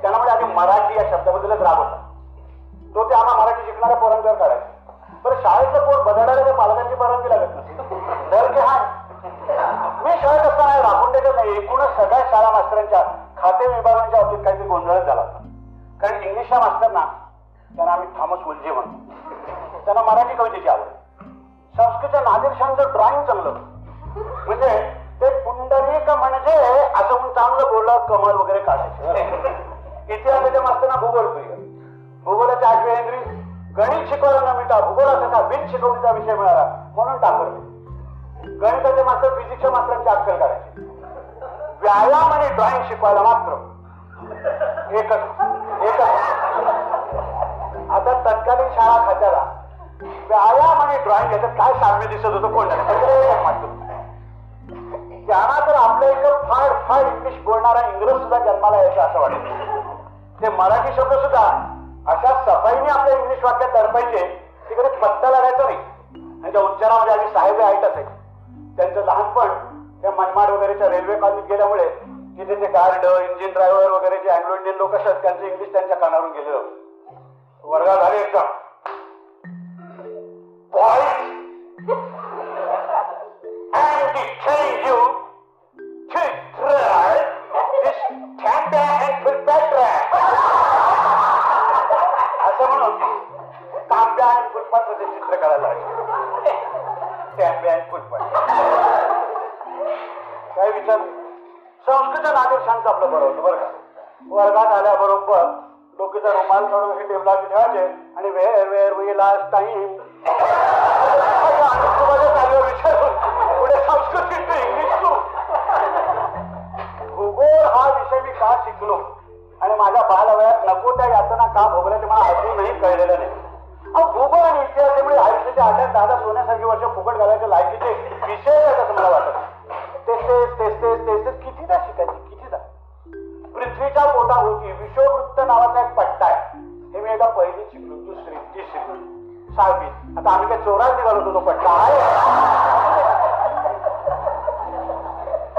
त्यांना म्हणजे आधी मराठी या शब्दाबद्दलच राग होता. तो ते आम्हाला मराठी शिकणाऱ्या पोरांवर काढायचा. बरं, शाळेचं पोर बदलायला त्या पालकांची परवानगी लागत नसते. दर घे हाय. मी शाळेत असताना राखुंड्याच्या नाही एकूणच सगळ्या शाळा मास्तरांच्या खाते विभागांच्या बाबतीत काहीतरी गोंधळच झाला होता. कारण इंग्लिशच्या मास्तरांना त्यांना आम्ही थॉमस उलझे म्हणतो, त्यांना मराठी कवितेची आवड. संस्कृतच्या नादिरशांचं ड्रॉइंग चांगलं, म्हणजे ते पुंडरीक म्हणजे असं म्हणून चांगलं बोललं कमल वगैरे काढायचं. इतिहासाच्या मास्तरांना भूगोल प्रिय, भूगोलाच्या आठवे हेनरी गणित शिकवायला न मिळता भूगोलाचा बिन शिकवणीचा विषय मिळाला म्हणून टाकले. गणिताचे मात्र फिजिक्सच्या मात्रांची अक्कल काढायची. व्यायाम आणि ड्रॉइंग शिकवायला मात्र एकच एकच. आता तत्कालीन शाळा खात्याला व्यायाम आणि ड्रॉइंग याच्यात काय साम्य दिसत होतं कोण मात्र. त्यांना तर आपल्या इथं फार फार इंग्लिश बोलणारा इंग्रज सुद्धा जन्माला यायचा असं वाटत. ते मराठी शब्द सुद्धा अशा सफाईने आपल्या इंग्लिश वाक्यात तडपायचे तिकडे पत्ता लागायचा नाही. त्यांच्या उच्चारामध्ये आधी साहेब ऐकत असायचे. त्यांचं लहानपण त्या मनमाड वगैरेच्या रेल्वे कॉलनीत गेल्यामुळे तिथे ते गार्ड, इंजिन ड्रायव्हर वगैरे जे अँग्लो इंडियन लोक असतात त्यांचं इंग्लिश त्यांच्या कानावरून गेलेलं होतं. वर्गात आले एकदम चित्र करायला काय विचार. संस्कृत नागरिकांचं आपलं बरं होतं बरं का. वर्गात आल्याबरोबर डोकेचा रुमाल काढून हे टेबला ठेवायचे आणि where where we last time विचारून पुढे संस्कृत शिकतो इंग्लिश तू. भूगोल हा विषय मी का शिकलो आणि माझ्या बालवयात नको त्या यातना का भोगल्या ते मला अजूनही कळलेलं नाही. भूगोल आणि इतिहासामुळे आयुष्याच्या आठ दादा सोन्यासारखी वर्ष फुकट घालायच्या लायकीचे विषय असं मला वाटत. तेच तेच तेच तेच तेच कितीदा शिकायचे कितीदा. पृथ्वीच्या पोटाभोवती विषववृत्त नावाचा एक पट्टा आहे. हे मी एकदा पहिली शिकलो, दुसरी, तिसरी, सहावी. आता आम्ही काय चोरात निघालो होतो तो पट्टा आहे.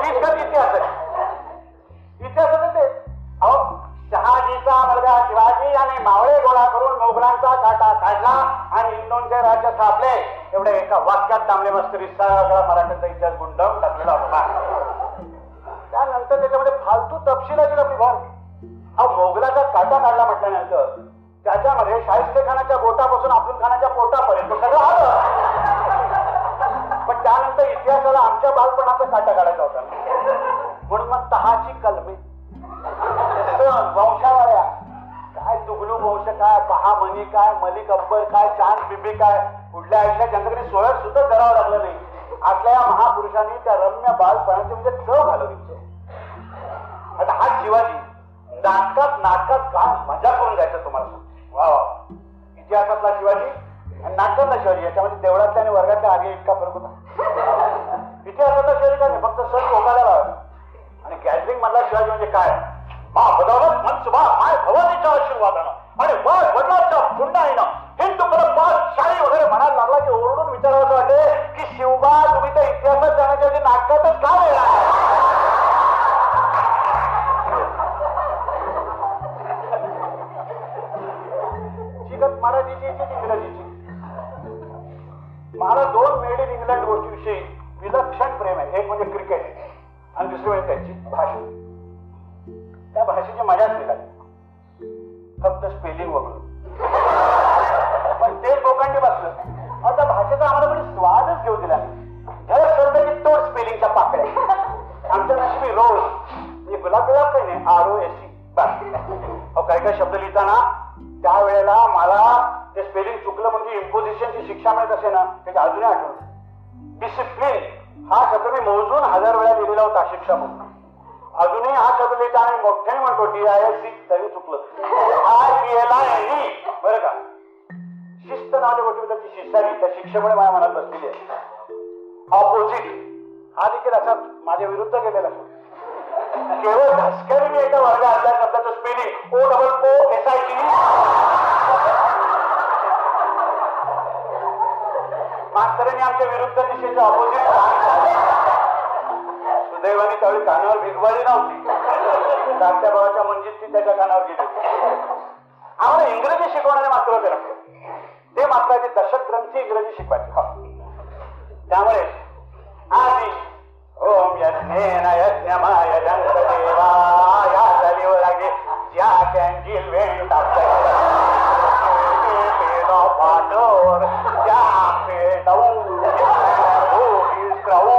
इतिहास इतिहासाचं तेच. अहो शहाजीचा मुलगा शिवाजी आणि मावळे गोळा करून मोगलांचा काटा काढला आणि इंडोनचे राज्य थापले. एवढ्या एका वाक्यात दामले मस्तरी सगळा मराठ्यांचा इतिहास गुंडाळून टाकलेला होता. त्यानंतर त्याच्यामध्ये फालतू तपशिलाची आपली भर. अहो मोगलाचा काटा काढला म्हटल्यानंतर त्याच्यामध्ये शाहिस्तेखानाच्या बोटापासून अब्दुल खानाच्या पोटापर्यंत सगळं आलं. पण त्यानंतर इतिहासाला आमच्या बालपणाचा काटा काढायचा होता. म्हणून मग तहाची कलमे, वंशावळ्या काय, तुगलू वंश काय, बहामनी काय, मलिक अब्बर काय, चांद बिबी काय, कुठल्या आयुष्यात ज्यांच्याकडे सोळ्यात सुद्धा करावं लागलं नाही असल्या या महापुरुषांनी त्या रम्य बालपणाची म्हणजे चव घालवली. आता हा शिवाजी नाटकात नाटकात काय मजा करून जायचं तुम्हाला वा वा. इतिहासातला शिवाजी आणि नाटकातला शिवाजी याच्यामध्ये देवळातल्या आणि वर्गातल्या आगे इतका फरक होता. इतिहासातला शिवाजी काय फक्त सण लोकाला लावला आणि गॅदरिंग मधला शिवाजी म्हणजे काय बदौलत मनसुबा माय भवानीच्या आशीर्वादानं आणि वाय वडलाच्या पुण्याईनं हिंदू परंपरा शाही वगैरे म्हणायला लागला की ओरडून विचारायचं वाटे की शिवबा तुम्ही त्या इतिहासात जाण्याच्या आधी नाटकातच का वेळा. शिकत मराठीची की इंग्रजीची. मला दोन मेड इन इंग्लंड गोष्टीविषयी विलक्षण प्रेम आहे. एक म्हणजे क्रिकेट आणि दुसरी म्हणजे त्यांची भाषा. त्या भाषेची मजाच निघाली फक्त स्पेलिंग वगैरे. पण तेच लोकांनी बसलं आता भाषेचा आम्हाला कोणी स्वादच घेऊ दिला. जर शब्द की तो स्पेलिंगच्या पाकळ्या गुलाब गुलाब काही नाही, आर ओ एस सी बस. काही काही शब्द लिहिताना त्या वेळेला मला ते स्पेलिंग चुकलं म्हणजे इम्पोजिशनची शिक्षा मिळत असे ना, त्याच्या अजूनही आठवत. डिसिप्लिन हा शब्द मी मोजून हजार वेळा लिहिलेला होता शिक्षा म्हणून. अजूनही हा शब्द लिहिताना मोठ्याने म्हणतो डी आय एस सी, तरी चुकलं आय. बरं का, शिस्त नाव गोष्टी शिस्तारी त्या शिक्षेमुळे माझ्या मनात बसलेली आहे. ऑपोजिट हा देखील असा माझ्या विरुद्ध केलेला असतो. केवळ भास्करी मी एका वर्गात त्या शब्दाचं spelling O double P O S I T मास्तरांनी आमच्या विरुद्ध दिशेच्या ऑपोजिट. सुदैवाने त्यावेळी कानावर भिगवाडी नव्हती, धाकट्या भावाच्या मंजित ती त्याच्या कानावर गेली. आम्हाला इंग्रजी शिकवणारे मात्र होते ना, ते मात्र ते दशक ग्रंथी इंग्रजी शिकवायचे. त्यामुळे आम्ही ओम यज्ञेन यज्ञमाय जंतदेवाय सलिवरागे ज्या कॅन्जिल वेण टाकतो पाटोर ज्या पेटौ भूमी स्क्रौ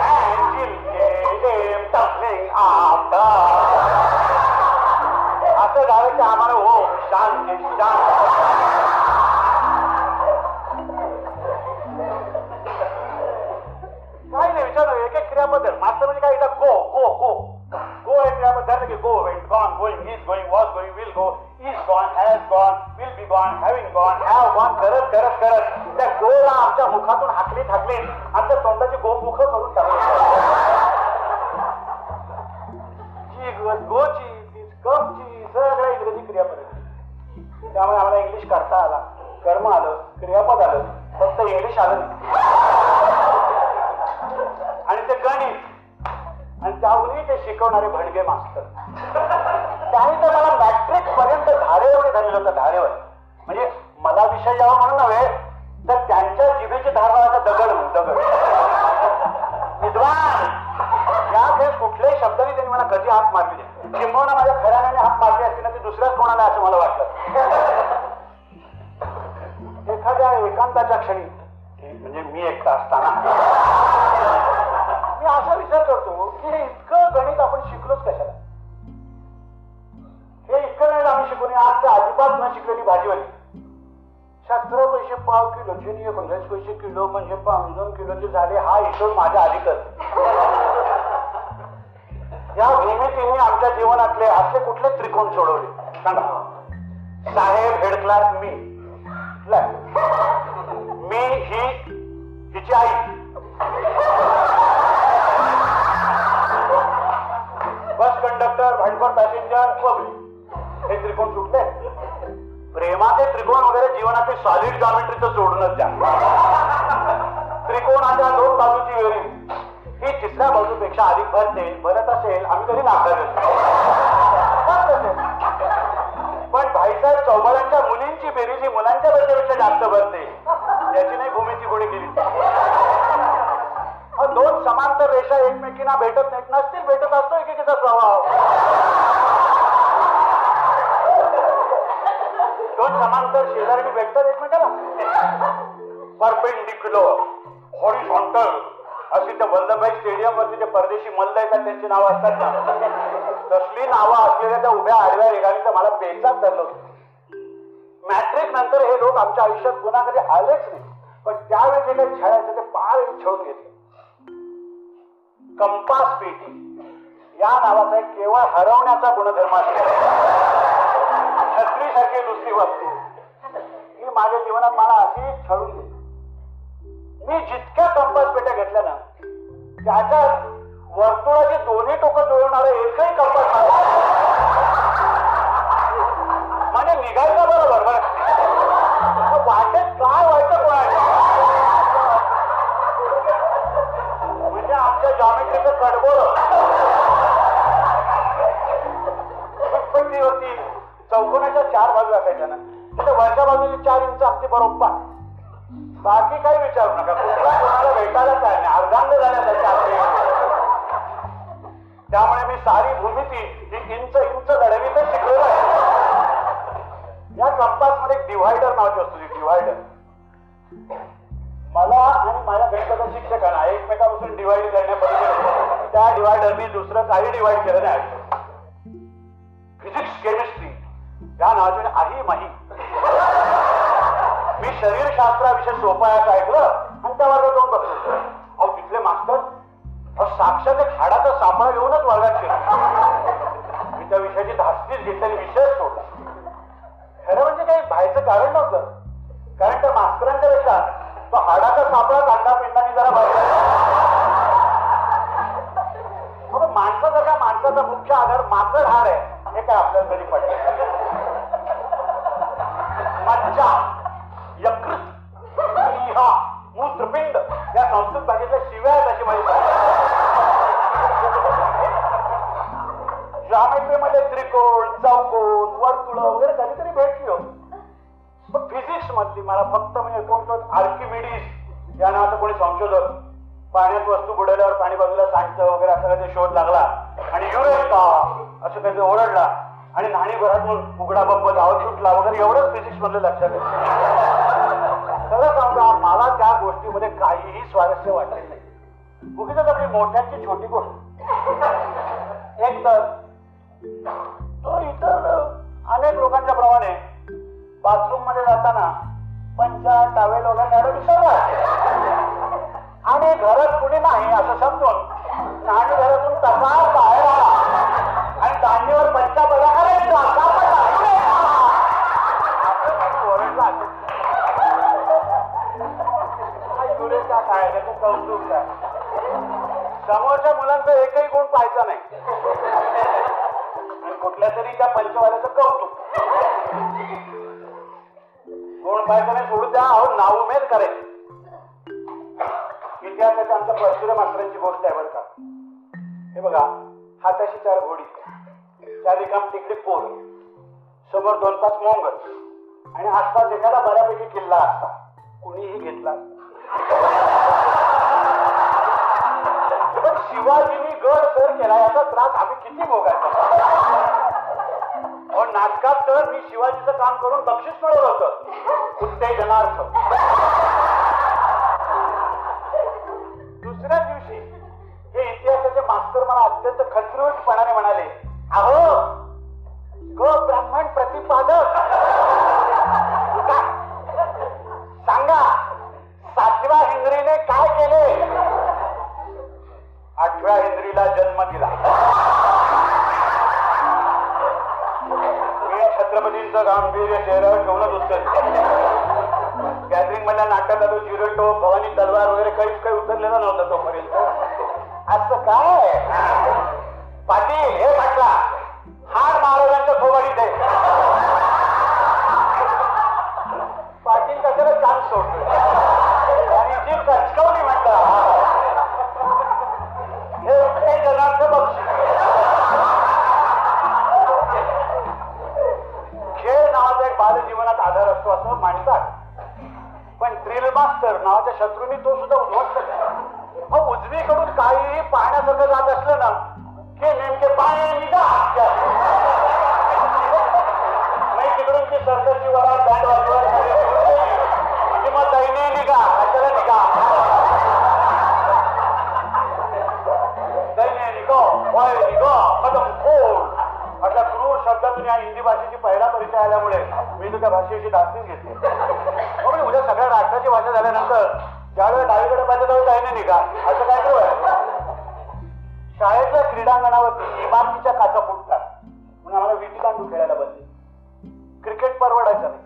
कॅन्जिल एम टफिंग आफ्टर असं झालं की आम्हाला हो शांती शांत. क्रियापदर मात्र म्हणजे काय, गो गो गो गो हे क्रियापद की go went gone going is going was going will go is gone has gone will be gone having gone have gone करत करत करत त्या गोला आमच्या मुखातून हाकली हाकली आमच्या तोंडाची गोमुख करून टाकली. गोची तीच कपची सगळ्या इंग्रजी क्रियापद. त्यामुळे आम्हाला इंग्लिश करता आला, कर्म आलं, क्रियापद आलं, फक्त इंग्लिश आलं. आणि ते गणित आणि त्यावरही ते शिकवणारे भडगे मास्तर. त्याही तर मला मॅट्रिक पर्यंत धारेवर झालेलं होतं. धारेवर म्हणजे मला विषय यावा म्हणून नव्हे, तर त्यांच्या जिभेची धार मला दगड म्हणून दगड विद्वान याखेस कुठल्याही शब्दाने त्यांनी मला कधी हात मारली नाही. किंबहुना माझ्या खऱ्याने हात मारली असते ना ती दुसऱ्याच कोणाला, असं मला वाटलं. एखाद्या एकांताच्या क्षणी म्हणजे मी एकटा असताना मी असा विचार करतो की हे इतकं गणित आपण शिकलोच कशाला. हे इतकं गणित आम्ही शिकून आज त्या अजिबात न शिकलेली भाजीवाली सतरा पैसे पाव किलो जुनी पंधराशे पैसे किलो म्हणजे पाच दोन किलोचे झाले, हा हिशोब माझ्या आधी करतो. या भूमितीने आमच्या जीवनातले असे कुठले त्रिकोण सोडवले सांगा. साहेब हेड क्लास मी मी ही तिची आई बस कंडक्टर भांडखोर पॅसेंजर पब्लिक हे त्रिकोण सुटले. प्रेमाचे त्रिकोण वगैरे जीवनाचे सॉलिड जॉमेट्रीचं सोडूनच द्या. त्रिकोणाच्या दोन बाजूची वेरी ही तिसऱ्या बाजूपेक्षा अधिक भरते भरत असेल आम्ही तरी नाकारत. पण भाईसाहेब चौबरांच्या मुलींची बेरी जी मुलांच्या बेरीपेक्षा जास्त भरते याची नाही भूमिती कोणी केली. दोन समांतर रेषा एकमेकींना भेटत नाहीत, नसतील भेटत असतो एकेकीचा स्वभाव. दोन समांतर शेजारी भेटतात एकमेकाला परपेंडिक्युलर हॉरिझॉन्टल अशी त्या वल्लभभाई स्टेडियम वरती जे परदेशी मल्ल येतात त्यांची नावं असतात ना, तसली नावं असलेल्या त्या उभ्या आडव्या रेघांचा मला बेचाच धरलं होतं. मॅट्रिक नंतर हे लोक आमच्या आयुष्यात पुन्हा कधी आलेच नाही, पण त्यावेळी जे काही छळायचं ते पार छळून घेतलं. कंपास पेटी या नावाचा केवळ हरवण्याचा गुणधर्म असतो. छत्रीसारखी दुसरी वस्तू ही माझ्या जीवनात मला अशी छळून गेली. मी जितक्या कंपास पेट्या घेतल्या ना त्याच्या वर्तुळाची दोन्ही टोकं जुळवणारा एकही कंपास म्हणजे निघायचा बरोबर बरं वाटेत काय व्हायचं कोणाला जॉमेट्रीचं कडबोळ. पण ती होती चौकोनाच्या चार बाजू असायच्या ना, तिथे वरच्या बाजूची चार इंच अगदी बरोबर, बाकी काही विचारू नका. कोणाला भेटायलाच आहे ना, अर्धांग झाल्यासारखे. त्यामुळे मी सारी भूमिती ही इंच इंच लढवीतच शिकलेलं आहे. या कंपासमध्ये एक डिव्हायडर नावाची असतो. डिव्हायडर मला आणि माझ्या गणिताच्या शिक्षकांना एकमेकापासून डिवाइड करण्यापर्यंत त्या डिवायडर मी दुसरं काही डिवाइड केलं नाही. फिजिक्स केमिस्ट्री या नावाचे आहे माही. मी शरीरशास्त्राविषयी सोपायाच ऐकलं आणि त्या वर्गात जाऊन बघतो. अहो तिथले मास्तर अहो साक्षात एक हाडाचा सापळा घेऊनच वर्गात गेला. मी त्या विषयाची धास्तीच घेतली, विषयच सोडला. खरं म्हणजे काही भ्यायचं कारण नव्हतं, कारण त्या मास्तरांच्या पेक्षा तो हाडाचा सापळा कांदा पिंडाने जरा भरला. माणसासारख्या माणसाचा मुख्य आधार माकड हार आहे हे काय आपल्याला तरी पडलं. मज्जा, यकृत, मूत्रपिंड या संस्कृत भाषेतल्या शिव्या आहेत अशी माहिती आहे. ज्यामितीमध्ये त्रिकोण, चौकोन, वर्तुळ वगैरे कधीतरी भेटली. पण फिजिक्स मधली मला फक्त म्हणजे कोण आर्किमिडीज या नावाचं कोणी संशोधक पाण्यात वस्तू बुडवल्यावर पाणी बाजूला सांडतं वगैरे असा काही शोध लागला आणि युरेका असं काही ओरडला आणि नाणीभरातून उघडा बंब धावत सुटला वगैरे एवढंच फिजिक्स मधलं लक्षात येतं. खरं सांगा मला त्या गोष्टीमध्ये काहीही स्वारस्य वाटले नाही. उगीच आपली मोठ्यांची छोटी गोष्ट. एक तर तो इतर अनेक लोकांच्या प्रमाणे बाथरूम मध्ये जाताना पंचा टावेल वगैरे काढून विसरला आणि घरात कुणी नाही असं समजून नाणी घरातून तसा बाहेर आला आणि दांडीवर पंचा बघा करायचा काय त्याचं कौतुक काय. समोरच्या मुलांचा एकही गुण पाहायचा नाही आणि कुठल्या तरी त्या पंचवाल्याचं कौतुक. गुण पाहायचा नाही सोडून द्या, अहो नाउमेद करायचं. इतिहासाच्या आमच्या प्रसुरे मास्तरांची गोष्ट आहे बरं का. हे बघा, हाताशी चार घोडी, चार रिकाम तिकडे पोर, समोर दोन पाच मोंगल आणि आसपास एखादा बऱ्यापैकी किल्ला असता. कुणीही घेतला पण शिवाजींनी गड सर केला याचा त्रास आम्ही किती भोगायचा. पण नाटकात तर मी शिवाजीचं काम करून बक्षीस मिळवलं होतं उत्तेजनार्थ. दुसऱ्या दिवशी हे इतिहासाचे मास्तर मला अत्यंत खंतरूटपणाने म्हणाले, अहो गो ब्राह्मण प्रतिपादक सांगा सातव्या हिंद्रीने काय केले. आठव्या हिंद्रीला जन्म दिला. मी छत्रपतींचं गांभीर्य चेहऱ्यावर ठेवूनच उत्तर गॅदरिंग मधल्या नाटकात आलो. जिरो टोप, भवानी तलवार वगैरे काहीच काही उतरलेला नव्हता तोपर्यंत. असं काय पाटील हे म्हटला हार महाराजांच्या खोबाडीत आहे. पाटील कशाला काम सोडतो आणि जी कचकवली म्हटलं हे काही जणांचं बक्षीस. खेळ नावाचा एक बाल जीवनात आधार असतो असं मानतात, पण ड्रिल मास्टर नावाच्या शत्रूंनी तो सुद्धा उद्ध्वस्त केला. मग उजवीकडून काहीही पाहण्यासारखं जात असलं ना की नेमके तिकडून ती सरकारची वरात बँड वाजवत किंवा दैने निघा अशाला निघा दैने निघो वाय निघो कदम खोल अशा क्रूर शब्दातून या हिंदी भाषेची पहिला परिचय आल्यामुळे मी तर त्या भाषेची दास्तीच घेतली. उद्या सगळ्या राष्ट्राची भाषा झाल्यानंतर ज्यावेळेला डावीकडे पाहिजे त्यावेळेस त्याने निघा असं काय करू. शाळेतल्या क्रीडांगणावरती इमारतीच्या काचा फुटतात म्हणून आम्हाला विटीदांडू खेळायला बसले. क्रिकेट परवडायचं नाही.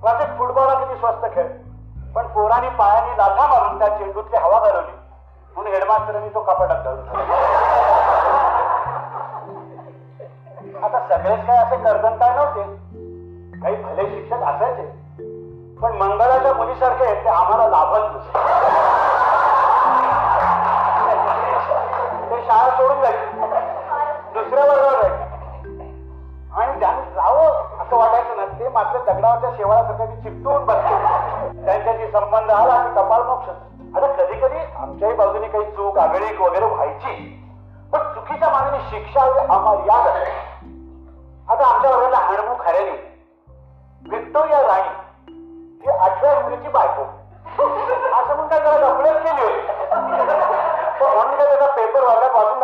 क्लासिक फुटबॉल हा किती स्वस्त खेळ, पण पोरांनी पायाने लाथा मारून त्या चेंडूतली हवा घालवली म्हणून हेडमास्टरांनी तो कपाटात घालून. आता सगळेच काय असे कर्तन काय नव्हते, काही भले शिक्षक असायचे, पण मंगळाच्या मुलीसारखे ते आम्हाला लाभत नसते. ते शाळा सोडून जाईल, दुसऱ्या वर्गावर जाईल आणि त्यांना जावं असं वाटायचं ना. ते मात्र दगडावरच्या शेवाळासारखं चिपटून बसले. त्यांच्याशी संबंध आला आणि कपाळ मोक्ष. आता कधी कधी आमच्याही बाजूने काही चूक आगळीक वगैरे व्हायची, पण चुकीच्या मानाने शिक्षा अमर्याद असायची. आता आमच्या वर्गाला हणमू खऱ्याने व्हिक्टोरिया राणी ती आठव्या हिंद्रीची बायको असं म्हणून काय त्याला गफलत केली होती. म्हणून काय त्याचा पेपर वर्गात वाचून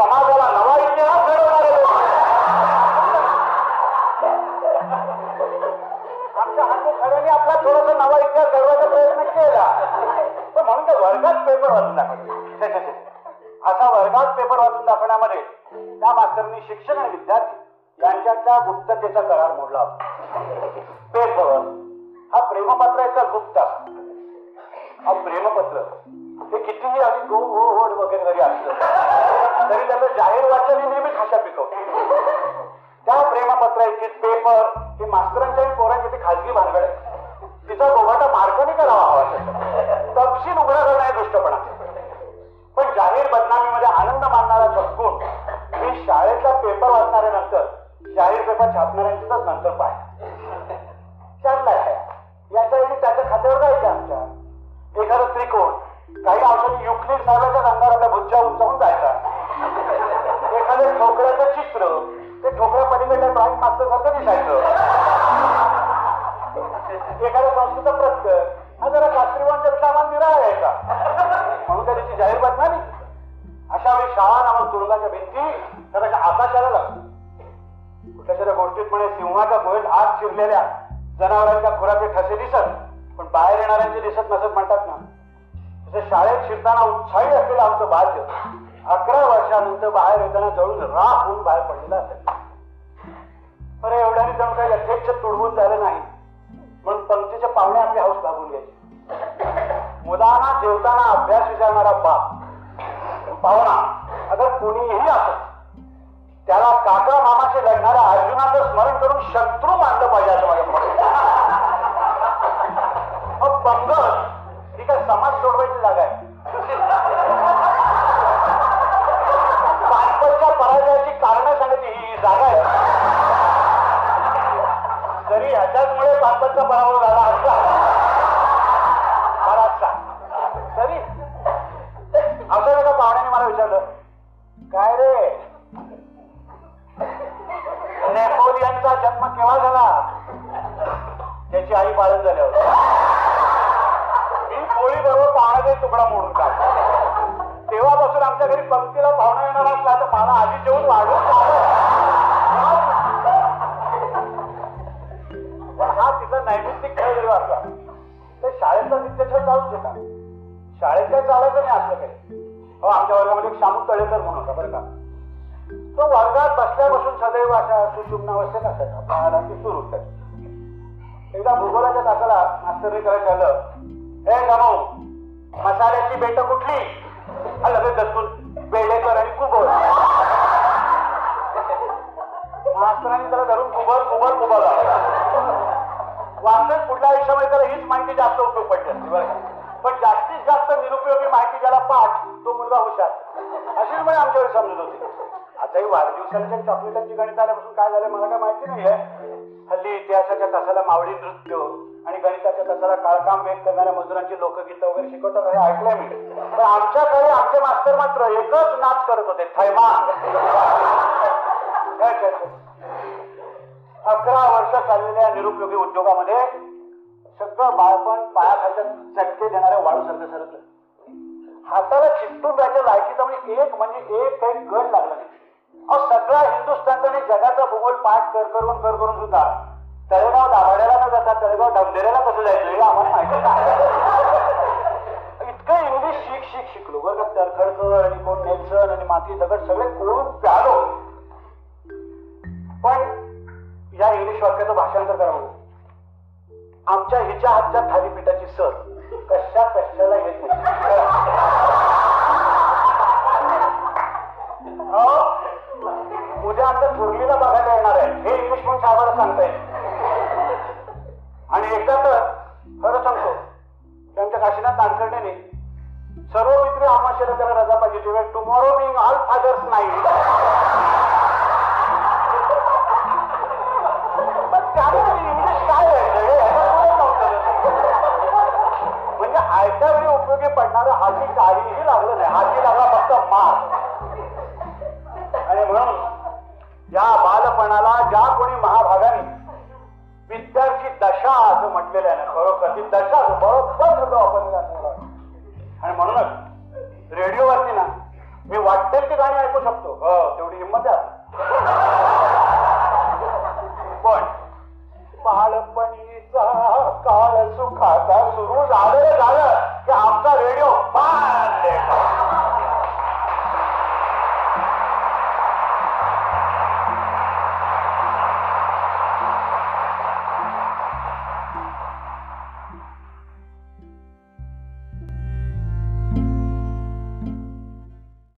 समाजाला नवा इतिहास घडवणारे लोक आहेत. आमच्या हानी खऱ्याने आपला थोडासा नवा इतिहास घडवायचा प्रयत्न केला, पण म्हणून ते वर्गात पेपर वाचून दाखवले. असा वर्गात पेपर वाचून दाखवण्यामध्ये त्या मास्तरनी शिक्षक आणि विद्यार्थी यांच्यातल्या गुप्ततेचा करार मोडला. पेपर हा प्रेमपत्राचा गुप्त हा प्रेमपत्र हे कितीही आधी गो हो होड वगैरे जरी असलं तरी त्याचं जाहीर वाचन ही नेहमीच भाषा पिकवते. त्या प्रेमपत्राची पेपर हे मास्तरांच्या पोरांची ती खाजगी भानगड आहे. तिचा दोघांचा मार्गाने करावा हवा, तपशील उघडा करणं हे दुष्टपणा. पण जाहीर बदनामीमध्ये आनंद मानणारा छपकून मी शाळेचा पेपर वाचणाऱ्यानंतर जाहीर पेपर छापणाऱ्यांचंच नंतर पाहिजे. चांगला आहे याच्या ऐवजी त्याच्या खात्यावर जायचं आमच्या एखादा त्रिकोण काही औषधी युक्लिड साहेबाच्या अंधाराचा भुज्जा उंचावून जायचा. एखाद्या ठोकळ्याचं चित्र ते ठोकळ्या पलीकडल्या ड्रॉईंग मागचं सारखं दिसायचं. एखाद्या संस्कृतचा प्रत्यय हा जरा शास्त्रीवांच्या विषयाला निराळा यायचा. म्हणून त्या त्याची जाहीर बातमी अशा वेळी शाळा नामक तुरुंगाच्या भिंती तर त्याच्या आकाशाला लागतो. कुठल्याशा गोष्टीत म्हणे सिंहाच्या गोळीत आत शिरलेल्या जनावरांच्या खुराचे ठसे दिसत पण बाहेर येणाऱ्यांचे दिसत नसत म्हणतात ना. तसं शाळेत शिरताना उत्साही असलेलं आमचं बाल्य अकरा वर्षानंतर बाहेर येताना जळून राख होऊन बाहेर पडलेलं असेल. पण एवढ्याने जणू काही यथेच्छ तुडवून झालं नाही म्हणून पंक्तीच्या पाहुण्या आपली हौस भागून घ्यायची. मुलांना जेवताना अभ्यास विचारणारा बाप पाहुणा अगर कोणीही असत त्याला काका मामाशी लढणाऱ्या अर्जुनाचं स्मरण करून शत्रू मानलं पाहिजे असं माझ्या मत. मग पंगत ही काय समाज सोडवायची जागा आहे? पाणपतच्या पराजयाची कारणं सांगते ही जागा आहे. जरी ह्याच्याचमुळे पाणपतचा पराभव झाला असता बराचसा तरी आमच्या एका पाहुण्याने मला विचारलं, काय रे नेपोलियनचा जन्म केव्हा झाला? त्याची आई बाळंत झाल्यावर मी पोळी बरोबर पाहण्याचा तुकडा मोडून टाकला. तेव्हापासून आमच्या घरी पंक्तीला पाहुणा येणार असला तर मला आधी जेवण वाढून हा तिथला नैमित्तिक खेळ जरी वाटला तर शाळेतला विद्यार्थी चालूच होता. शाळेत काय चालायचं नाही असलं काही. हो, आमच्या वर्गामध्ये शामू तळेकर म्हणून होता बरं का. तो वर्गात बसल्यापासून सदैव अशा सुशुभनावस्थेत असायचा. बाळाला ती सुरू होतात. एकदा भूगोलाच्या तासाला मास्तरने काय झालं, हे गणू मसाल्याची बेट कुठली? लगेच दसून बेडेकर आणि कुबोर. मास्तरांनी त्याला धरून कुबर कुबर कुबर वाचत पुढल्या आयुष्यामध्ये त्याला हीच माहिती जास्त उपयोग पडली बरं. पण जास्तीत जास्त निरुपयोगी माहिती ज्याला पाठ तो मुलगा हुशार अशीच मला आमच्यावर समजत होती. आताही वाढदिवसांच्या चॉकलेटांची गणित आल्यापासून काय झालं मला काय माहिती नाहीये. हल्ली इतिहासाच्या तासाला मावळी नृत्य आणि गणिताच्या तासाला काळकाम वेग करणाऱ्या मजुरांची लोकगीतं वगैरे शिकवतात हे ऐकलंय मी. पण आमच्याकडे आमचे मास्तर मात्र एकच नाच करत होते, थैमान. अकरा वर्ष चाललेल्या निरुपयोगी उद्योगामध्ये सगळं बाळपण पायाखालच्या चटके देणाऱ्या वाळूसारखं सरकलं. हाताला चिपटून राहायच्या लायकीचा म्हणजे एक म्हणजे एक काही गट लागला नाही. अहो, सगळा हिंदुस्थानचा जगाचा भूगोल पाठ कर करून कर करून सुद्धा तळेगाव दाभाड्याला न जाता तळेगाव डंबेऱ्याला कसं जायचं हे आम्हाला माहिती नाही. इतकं इंग्लिश शिक शिक शिकलो बरं का. तरखडकर आणि कोण नेल्सन आणि माती दगड सगळे कोळून प्यालो. पण या इंग्लिश वाक्याचं भाषांतर करावं. आमच्या हिच्या हातच्या थालीपीठाची सर कशा कशाला येत नाही. उद्या आता थोरलीला बघायला येणार आहे हे इंग्लिश म्हणून साहेबाला सांगता येईल. आणि एकदा तर खरं सांगतो त्यांच्या काशीनाथ तांडकर्णीने सर्व मित्र आमाशेला त्याला रजा पाहिजे होती. Tomorrow being all fathers night. English काय नव्हतं म्हणजे आयत्या वेळी उपयोगी पडणारं हाती काहीही लागलं नाही. हाती लागला फक्त मार. आणि म्हणून या बालपणाला ज्या कोणी महाभागाने विद्यार्थी दशा असं म्हटलेलं आहे ना, खरोखर ती दशा बरोबर सुद्धा वापरलेला असणार. आणि म्हणूनच रेडिओवरती ना मी वाटेल ती गाणी ऐकू शकतो. काळ सुखाचा सुरू झालं झालं की आमचा रेडिओ पार